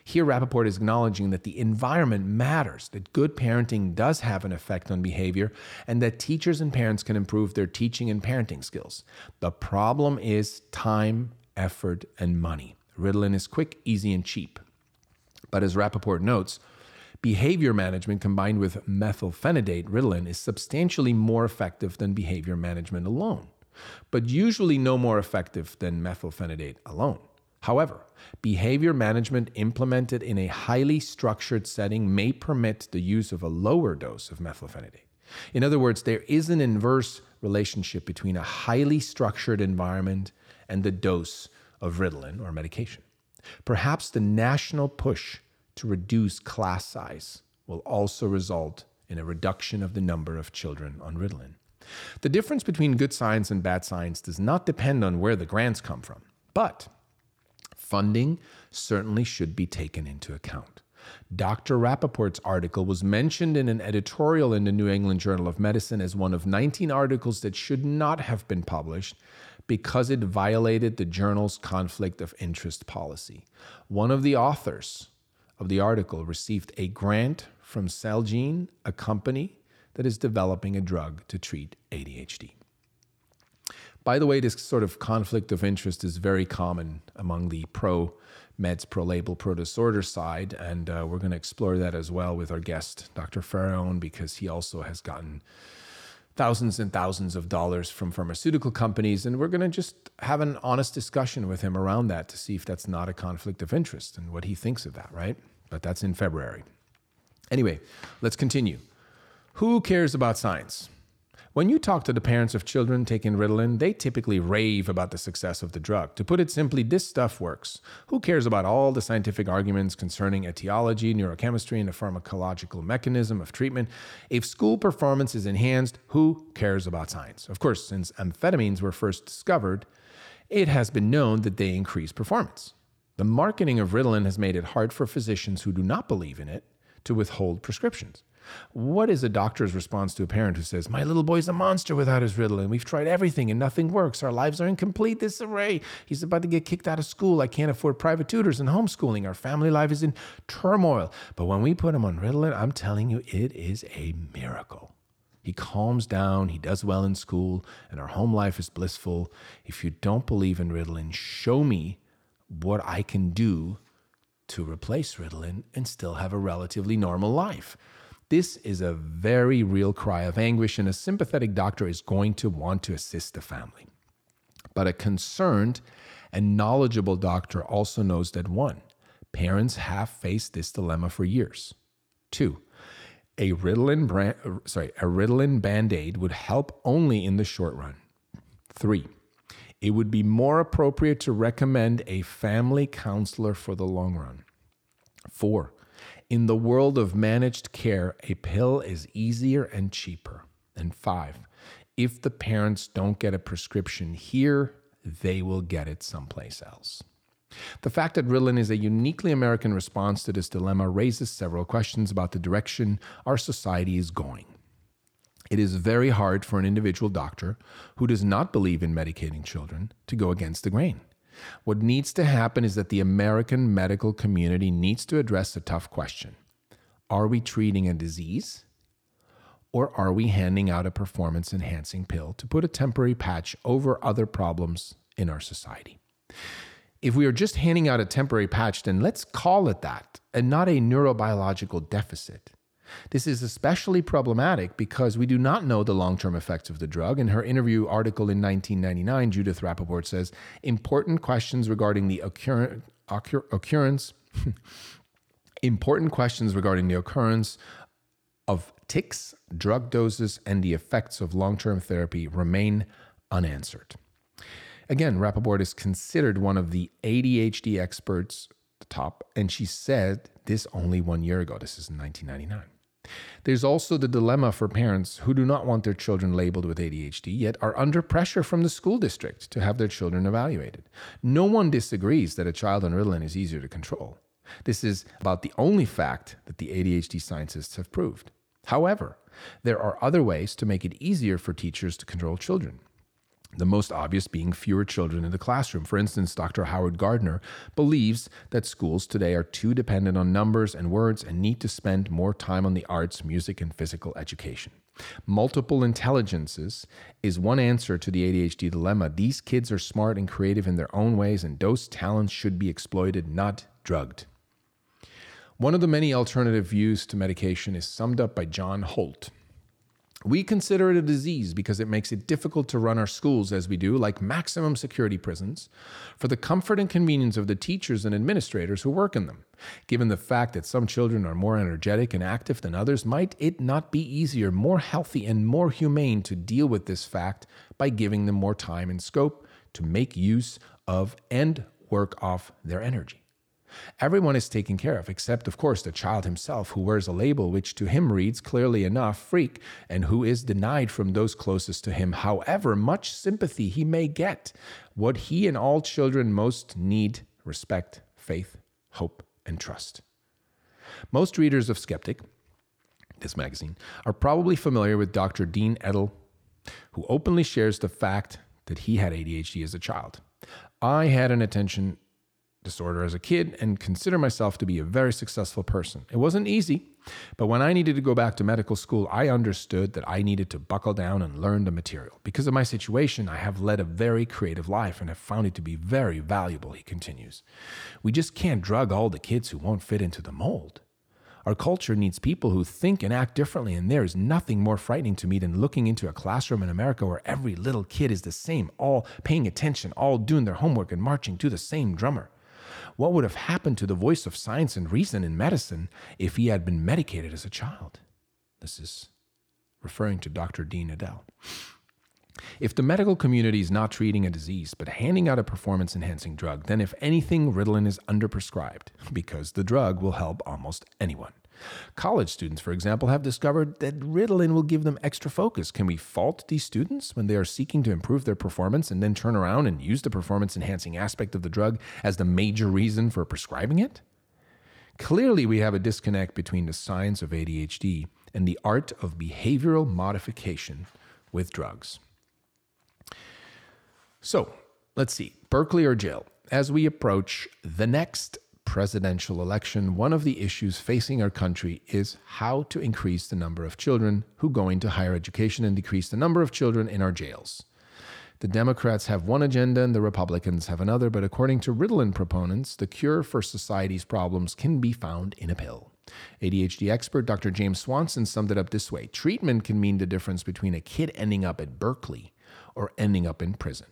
Here, Rappaport is acknowledging that the environment matters, that good parenting does have an effect on behavior, and that teachers and parents can improve their teaching and parenting skills. The problem is time, effort, and money. Ritalin is quick, easy, and cheap. But as Rappaport notes, behavior management combined with methylphenidate Ritalin is substantially more effective than behavior management alone, but usually no more effective than methylphenidate alone. However, behavior management implemented in a highly structured setting may permit the use of a lower dose of methylphenidate. In other words, there is an inverse relationship between a highly structured environment and the dose of Ritalin or medication. Perhaps the national push to reduce class size will also result in a reduction of the number of children on Ritalin. The difference between good science and bad science does not depend on where the grants come from, but funding certainly should be taken into account. Dr. Rappaport's article was mentioned in an editorial in the New England Journal of Medicine as one of 19 articles that should not have been published because it violated the journal's conflict of interest policy. One of the authors of the article received a grant from Celgene, a company that is developing a drug to treat ADHD. By the way, this sort of conflict of interest is very common among the pro-meds, pro-label, pro-disorder side, and we're going to explore that as well with our guest, Dr. Farahone, because he also has gotten thousands and thousands of dollars from pharmaceutical companies, and we're going to just have an honest discussion with him around that to see if that's not a conflict of interest and what he thinks of that, right? But that's in February. Anyway, let's continue. Who cares about science? When you talk to the parents of children taking Ritalin, they typically rave about the success of the drug. To put it simply, this stuff works. Who cares about all the scientific arguments concerning etiology, neurochemistry, and the pharmacological mechanism of treatment? If school performance is enhanced, who cares about science? Of course, since amphetamines were first discovered, it has been known that they increase performance. The marketing of Ritalin has made it hard for physicians who do not believe in it to withhold prescriptions. What is a doctor's response to a parent who says, my little boy's a monster without his Ritalin. We've tried everything and nothing works. Our lives are in complete disarray. He's about to get kicked out of school. I can't afford private tutors and homeschooling. Our family life is in turmoil. But when we put him on Ritalin, I'm telling you, it is a miracle. He calms down, he does well in school, and our home life is blissful. If you don't believe in Ritalin, show me what I can do to replace Ritalin and still have a relatively normal life. This is a very real cry of anguish, and a sympathetic doctor is going to want to assist the family. But a concerned and knowledgeable doctor also knows that 1, parents have faced this dilemma for years. 2, a Ritalin Band-Aid would help only in the short run. 3, it would be more appropriate to recommend a family counselor for the long run. 4, in the world of managed care, a pill is easier and cheaper. And 5, if the parents don't get a prescription here, they will get it someplace else. The fact that Ritalin is a uniquely American response to this dilemma raises several questions about the direction our society is going. It is very hard for an individual doctor who does not believe in medicating children to go against the grain. What needs to happen is that the American medical community needs to address a tough question. Are we treating a disease, or are we handing out a performance-enhancing pill to put a temporary patch over other problems in our society? If we are just handing out a temporary patch, then let's call it that, and not a neurobiological deficit. This is especially problematic because we do not know the long-term effects of the drug. In her interview article in 1999, Judith Rappaport says, important questions regarding the occurrence of tics, drug doses, and the effects of long-term therapy remain unanswered. Again, Rappaport is considered one of the ADHD experts, the top, and she said this only 1 year ago. This is in 1999. There's also the dilemma for parents who do not want their children labeled with ADHD, yet are under pressure from the school district to have their children evaluated. No one disagrees that a child on Ritalin is easier to control. This is about the only fact that the ADHD scientists have proved. However, there are other ways to make it easier for teachers to control children. The most obvious being fewer children in the classroom. For instance, Dr. Howard Gardner believes that schools today are too dependent on numbers and words and need to spend more time on the arts, music, and physical education. Multiple intelligences is one answer to the ADHD dilemma. These kids are smart and creative in their own ways, and those talents should be exploited, not drugged. One of the many alternative views to medication is summed up by John Holt. We consider it a disease because it makes it difficult to run our schools as we do, like maximum security prisons, for the comfort and convenience of the teachers and administrators who work in them. Given the fact that some children are more energetic and active than others, might it not be easier, more healthy, and more humane to deal with this fact by giving them more time and scope to make use of and work off their energy? Everyone is taken care of, except, of course, the child himself, who wears a label which to him reads, clearly enough, freak, and who is denied from those closest to him, however much sympathy he may get. What he and all children most need: respect, faith, hope, and trust. Most readers of Skeptic, this magazine, are probably familiar with Dr. Dean Edel, who openly shares the fact that he had ADHD as a child. I had an attention disorder as a kid and consider myself to be a very successful person. It wasn't easy, but when I needed to go back to medical school, I understood that I needed to buckle down and learn the material. Because of my situation, I have led a very creative life and have found it to be very valuable, he continues. We just can't drug all the kids who won't fit into the mold. Our culture needs people who think and act differently, and there is nothing more frightening to me than looking into a classroom in America where every little kid is the same, all paying attention, all doing their homework and marching to the same drummer. What would have happened to the voice of science and reason in medicine if he had been medicated as a child? This is referring to Dr. Dean Edel. If the medical community is not treating a disease but handing out a performance-enhancing drug, then if anything, Ritalin is underprescribed because the drug will help almost anyone. College students, for example, have discovered that Ritalin will give them extra focus. Can we fault these students when they are seeking to improve their performance and then turn around and use the performance-enhancing aspect of the drug as the major reason for prescribing it? Clearly, we have a disconnect between the science of ADHD and the art of behavioral modification with drugs. So, let's see. Berkeley or jail? As we approach the next presidential election, one of the issues facing our country is how to increase the number of children who go into higher education and decrease the number of children in our jails. The Democrats have one agenda and the Republicans have another, but according to Ritalin proponents, the cure for society's problems can be found in a pill. ADHD expert Dr. James Swanson summed it up this way: treatment can mean the difference between a kid ending up at Berkeley or ending up in prison.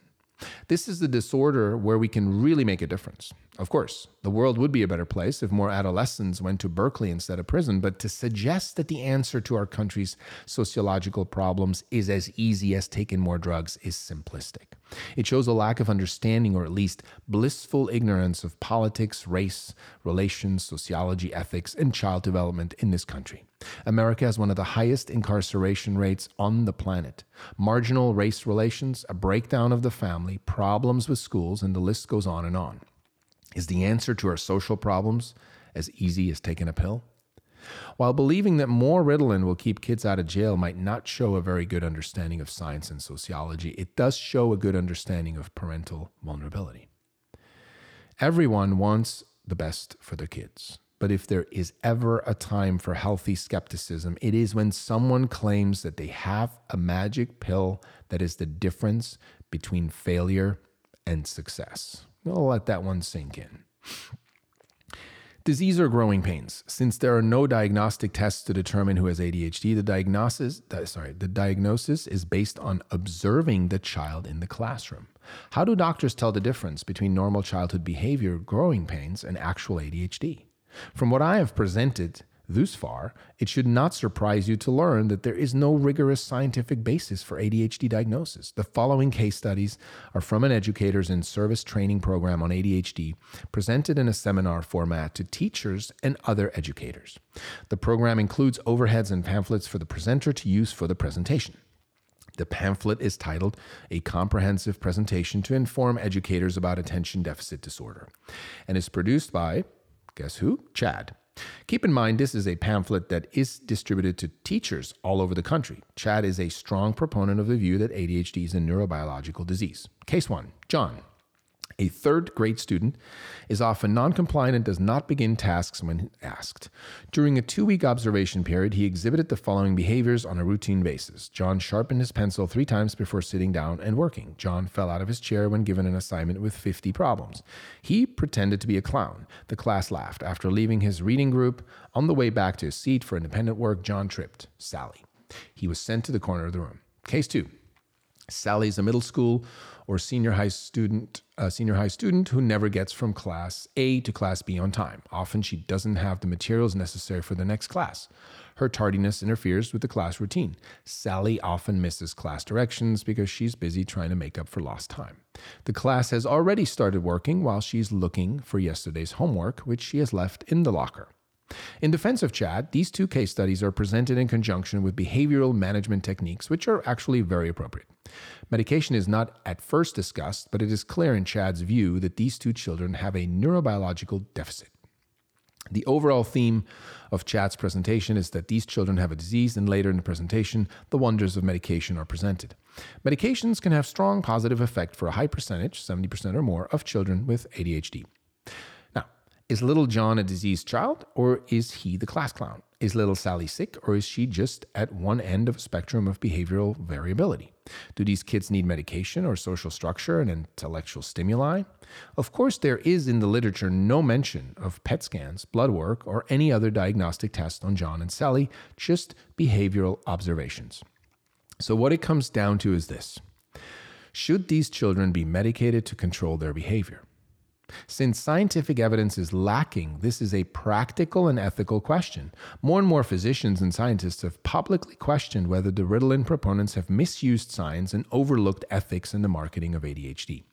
This is the disorder where we can really make a difference. Of course, the world would be a better place if more adolescents went to Berkeley instead of prison, but to suggest that the answer to our country's sociological problems is as easy as taking more drugs is simplistic. It shows a lack of understanding, or at least blissful ignorance, of politics, race, relations, sociology, ethics, and child development in this country. America has one of the highest incarceration rates on the planet. Marginal race relations, a breakdown of the family, problems with schools, and the list goes on and on. Is the answer to our social problems as easy as taking a pill? While believing that more Ritalin will keep kids out of jail might not show a very good understanding of science and sociology, it does show a good understanding of parental vulnerability. Everyone wants the best for their kids, but if there is ever a time for healthy skepticism, it is when someone claims that they have a magic pill that is the difference between failure and success. We'll let that one sink in. Disease or growing pains. Since there are no diagnostic tests to determine who has ADHD, the diagnosis is based on observing the child in the classroom. How do doctors tell the difference between normal childhood behavior, growing pains, and actual ADHD? From what I have presented thus far, it should not surprise you to learn that there is no rigorous scientific basis for ADHD diagnosis. The following case studies are from an educator's in-service training program on ADHD, presented in a seminar format to teachers and other educators. The program includes overheads and pamphlets for the presenter to use for the presentation. The pamphlet is titled "A Comprehensive Presentation to Inform Educators About Attention Deficit Disorder" and is produced by, guess who? CHADD. Keep in mind, this is a pamphlet that is distributed to teachers all over the country. CHADD is a strong proponent of the view that ADHD is a neurobiological disease. Case 1. John, a third-grade student, is often non-compliant and does not begin tasks when asked. During a 2-week observation period, he exhibited the following behaviors on a routine basis. John sharpened his pencil 3 times before sitting down and working. John fell out of his chair when given an assignment with 50 problems. He pretended to be a clown. The class laughed. After leaving his reading group, on the way back to his seat for independent work, John tripped Sally. He was sent to the corner of the room. Case 2. Sally is a middle school or senior high student who never gets from class A to class B on time. Often she doesn't have the materials necessary for the next class. Her tardiness interferes with the class routine. Sally often misses class directions because she's busy trying to make up for lost time. The class has already started working while she's looking for yesterday's homework, which she has left in the locker. In defense of CHADD, these 2 case studies are presented in conjunction with behavioral management techniques, which are actually very appropriate. Medication is not at first discussed, but it is clear in CHADD's view that these 2 children have a neurobiological deficit. The overall theme of CHADD's presentation is that these children have a disease, and later in the presentation, the wonders of medication are presented. Medications can have strong positive effect for a high percentage, 70% or more, of children with ADHD. Is little John a diseased child, or is he the class clown? Is little Sally sick, or is she just at one end of a spectrum of behavioral variability? Do these kids need medication or social structure and intellectual stimuli? Of course, there is in the literature no mention of PET scans, blood work, or any other diagnostic test on John and Sally, just behavioral observations. So what it comes down to is this: should these children be medicated to control their behavior? Since scientific evidence is lacking, this is a practical and ethical question. More and more physicians and scientists have publicly questioned whether the Ritalin proponents have misused science and overlooked ethics in the marketing of ADHD.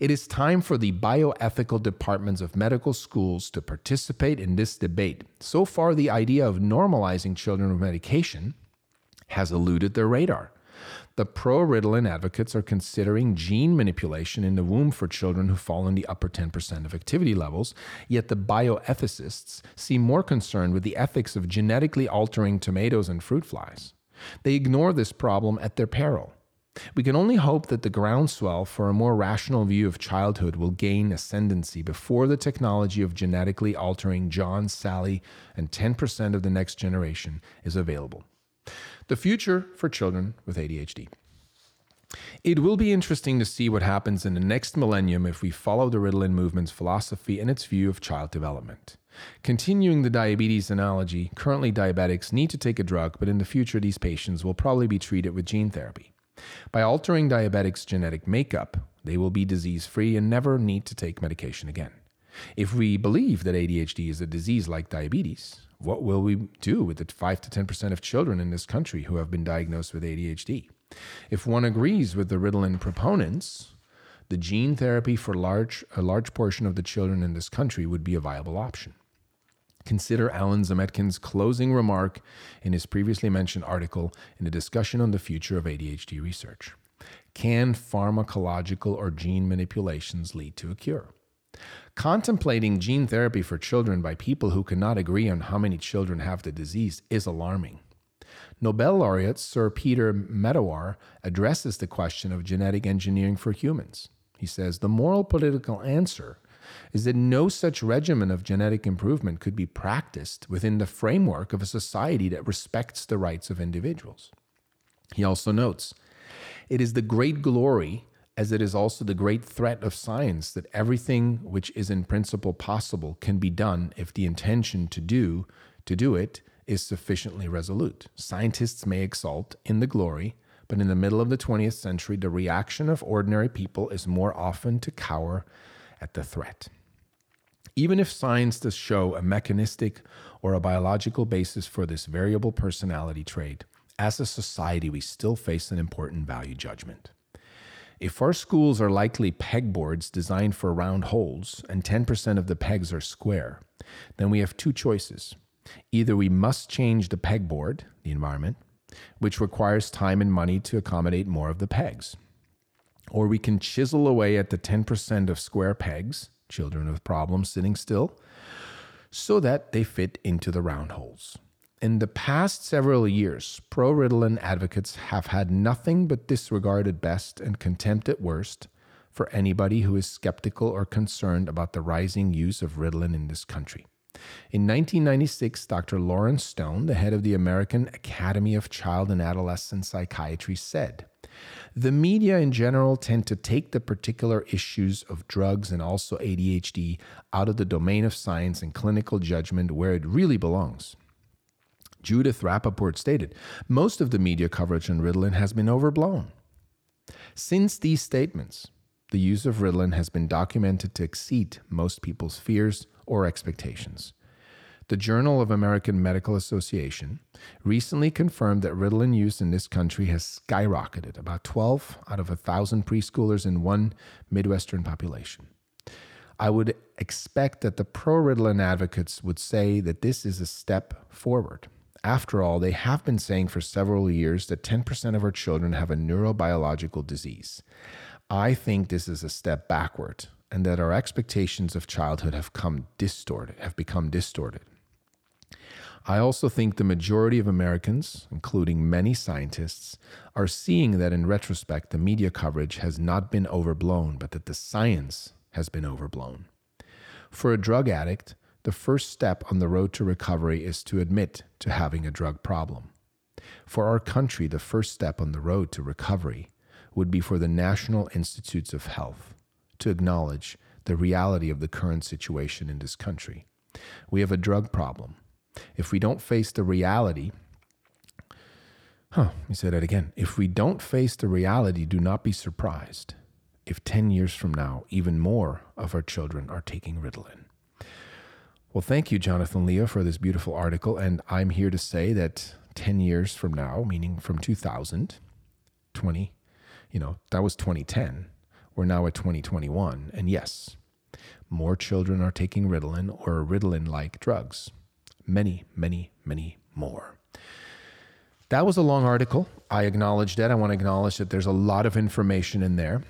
It is time for the bioethical departments of medical schools to participate in this debate. So far, the idea of normalizing children with medication has eluded their radar. The pro-Ritalin advocates are considering gene manipulation in the womb for children who fall in the upper 10% of activity levels, yet the bioethicists seem more concerned with the ethics of genetically altering tomatoes and fruit flies. They ignore this problem at their peril. We can only hope that the groundswell for a more rational view of childhood will gain ascendancy before the technology of genetically altering John, Sally, and 10% of the next generation is available. The future for children with ADHD. It will be interesting to see what happens in the next millennium if we follow the Ritalin movement's philosophy and its view of child development. Continuing the diabetes analogy, currently diabetics need to take a drug, but in the future these patients will probably be treated with gene therapy. By altering diabetics' genetic makeup, they will be disease-free and never need to take medication again. If we believe that ADHD is a disease like diabetes, what will we do with the 5 to 10% of children in this country who have been diagnosed with ADHD? If one agrees with the Ritalin proponents, the gene therapy for a large portion of the children in this country would be a viable option. Consider Alan Zametkin's closing remark in his previously mentioned article in a discussion on the future of ADHD research. Can pharmacological or gene manipulations lead to a cure? Contemplating gene therapy for children by people who cannot agree on how many children have the disease is alarming. Nobel laureate Sir Peter Medawar addresses the question of genetic engineering for humans. He says, the moral political answer is that no such regimen of genetic improvement could be practiced within the framework of a society that respects the rights of individuals. He also notes, it is the great glory, as it is also the great threat of science, that everything which is in principle possible can be done if the intention to do it is sufficiently resolute. Scientists may exult in the glory, but in the middle of the 20th century, the reaction of ordinary people is more often to cower at the threat. Even if science does show a mechanistic or a biological basis for this variable personality trait, as a society we still face an important value judgment. If our schools are likely pegboards designed for round holes and 10% of the pegs are square, then we have two choices. Either we must change the pegboard, the environment, which requires time and money to accommodate more of the pegs, or we can chisel away at the 10% of square pegs, children with problems sitting still, so that they fit into the round holes. In the past several years, pro-Ritalin advocates have had nothing but disregard at best and contempt at worst for anybody who is skeptical or concerned about the rising use of Ritalin in this country. In 1996, Dr. Lauren Stone, the head of the American Academy of Child and Adolescent Psychiatry, said, the media in general tend to take the particular issues of drugs and also ADHD out of the domain of science and clinical judgment where it really belongs. Judith Rappaport stated, most of the media coverage on Ritalin has been overblown. Since these statements, the use of Ritalin has been documented to exceed most people's fears or expectations. The Journal of American Medical Association recently confirmed that Ritalin use in this country has skyrocketed, about 12 out of 1,000 preschoolers in one Midwestern population. I would expect that the pro-Ritalin advocates would say that this is a step forward. After all, they have been saying for several years that 10% of our children have a neurobiological disease. I think this is a step backward, and that our expectations of childhood have become distorted. I also think the majority of Americans, including many scientists, are seeing that in retrospect the media coverage has not been overblown, but that the science has been overblown. For a drug addict, the first step on the road to recovery is to admit to having a drug problem. For our country, the first step on the road to recovery would be for the National Institutes of Health to acknowledge the reality of the current situation in this country. We have a drug problem. If we don't face the reality, If we don't face the reality, do not be surprised if 10 years from now, even more of our children are taking Ritalin. Well, thank you, Jonathan Leo, for this beautiful article. And I'm here to say that 10 years from now, meaning from 2020, that was 2010, We're now at 2021, and yes, more children are taking Ritalin or Ritalin-like drugs. Many, many, many more. That was a long article. I acknowledge that. I want to acknowledge that there's a lot of information in there.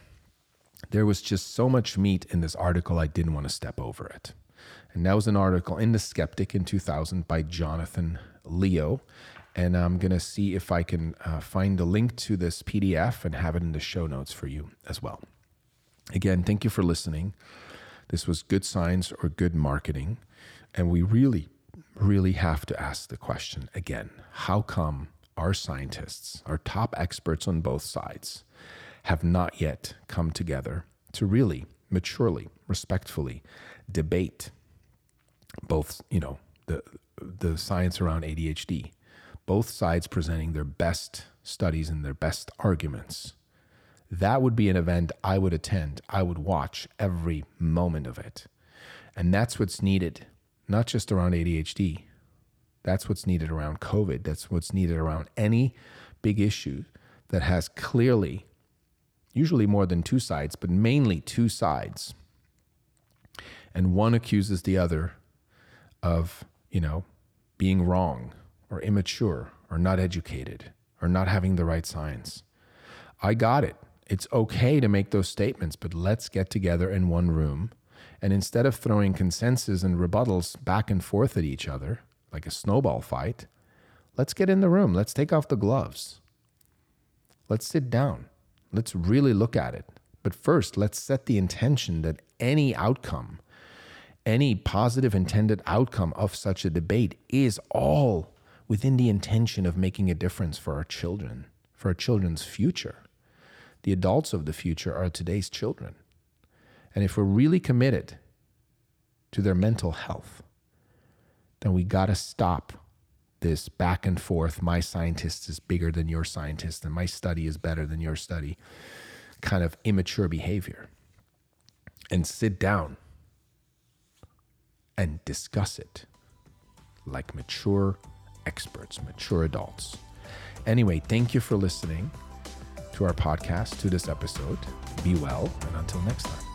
There was just so much meat in this article, I didn't want to step over it. And that was an article in The Skeptic in 2000 by Jonathan Leo. And I'm going to see if I can find a link to this PDF and have it in the show notes for you as well. Again, thank you for listening. This was good science or good marketing. And we really, really have to ask the question again, how come our scientists, our top experts on both sides, have not yet come together to really maturely, respectfully debate both, you know, the science around ADHD, both sides presenting their best studies and their best arguments? That would be an event I would attend. I would watch every moment of it. And that's what's needed, not just around ADHD. That's what's needed around COVID. That's what's needed around any big issue that has clearly, usually more than two sides, but mainly two sides. And one accuses the other of, you know, being wrong or immature or not educated or not having the right science. I got it. It's okay to make those statements, but let's get together in one room. And instead of throwing consensus and rebuttals back and forth at each other, like a snowball fight, let's get in the room. Let's take off the gloves. Let's sit down. Let's really look at it. But first, let's set the intention that any outcome, any positive intended outcome of such a debate is all within the intention of making a difference for our children, for our children's future. The adults of the future are today's children. And if we're really committed to their mental health, then we got to stop this back and forth, my scientist is bigger than your scientist and my study is better than your study, kind of immature behavior, and sit down and discuss it like mature experts, mature adults. Anyway, thank you for listening to our podcast, to this episode. Be well, and until next time.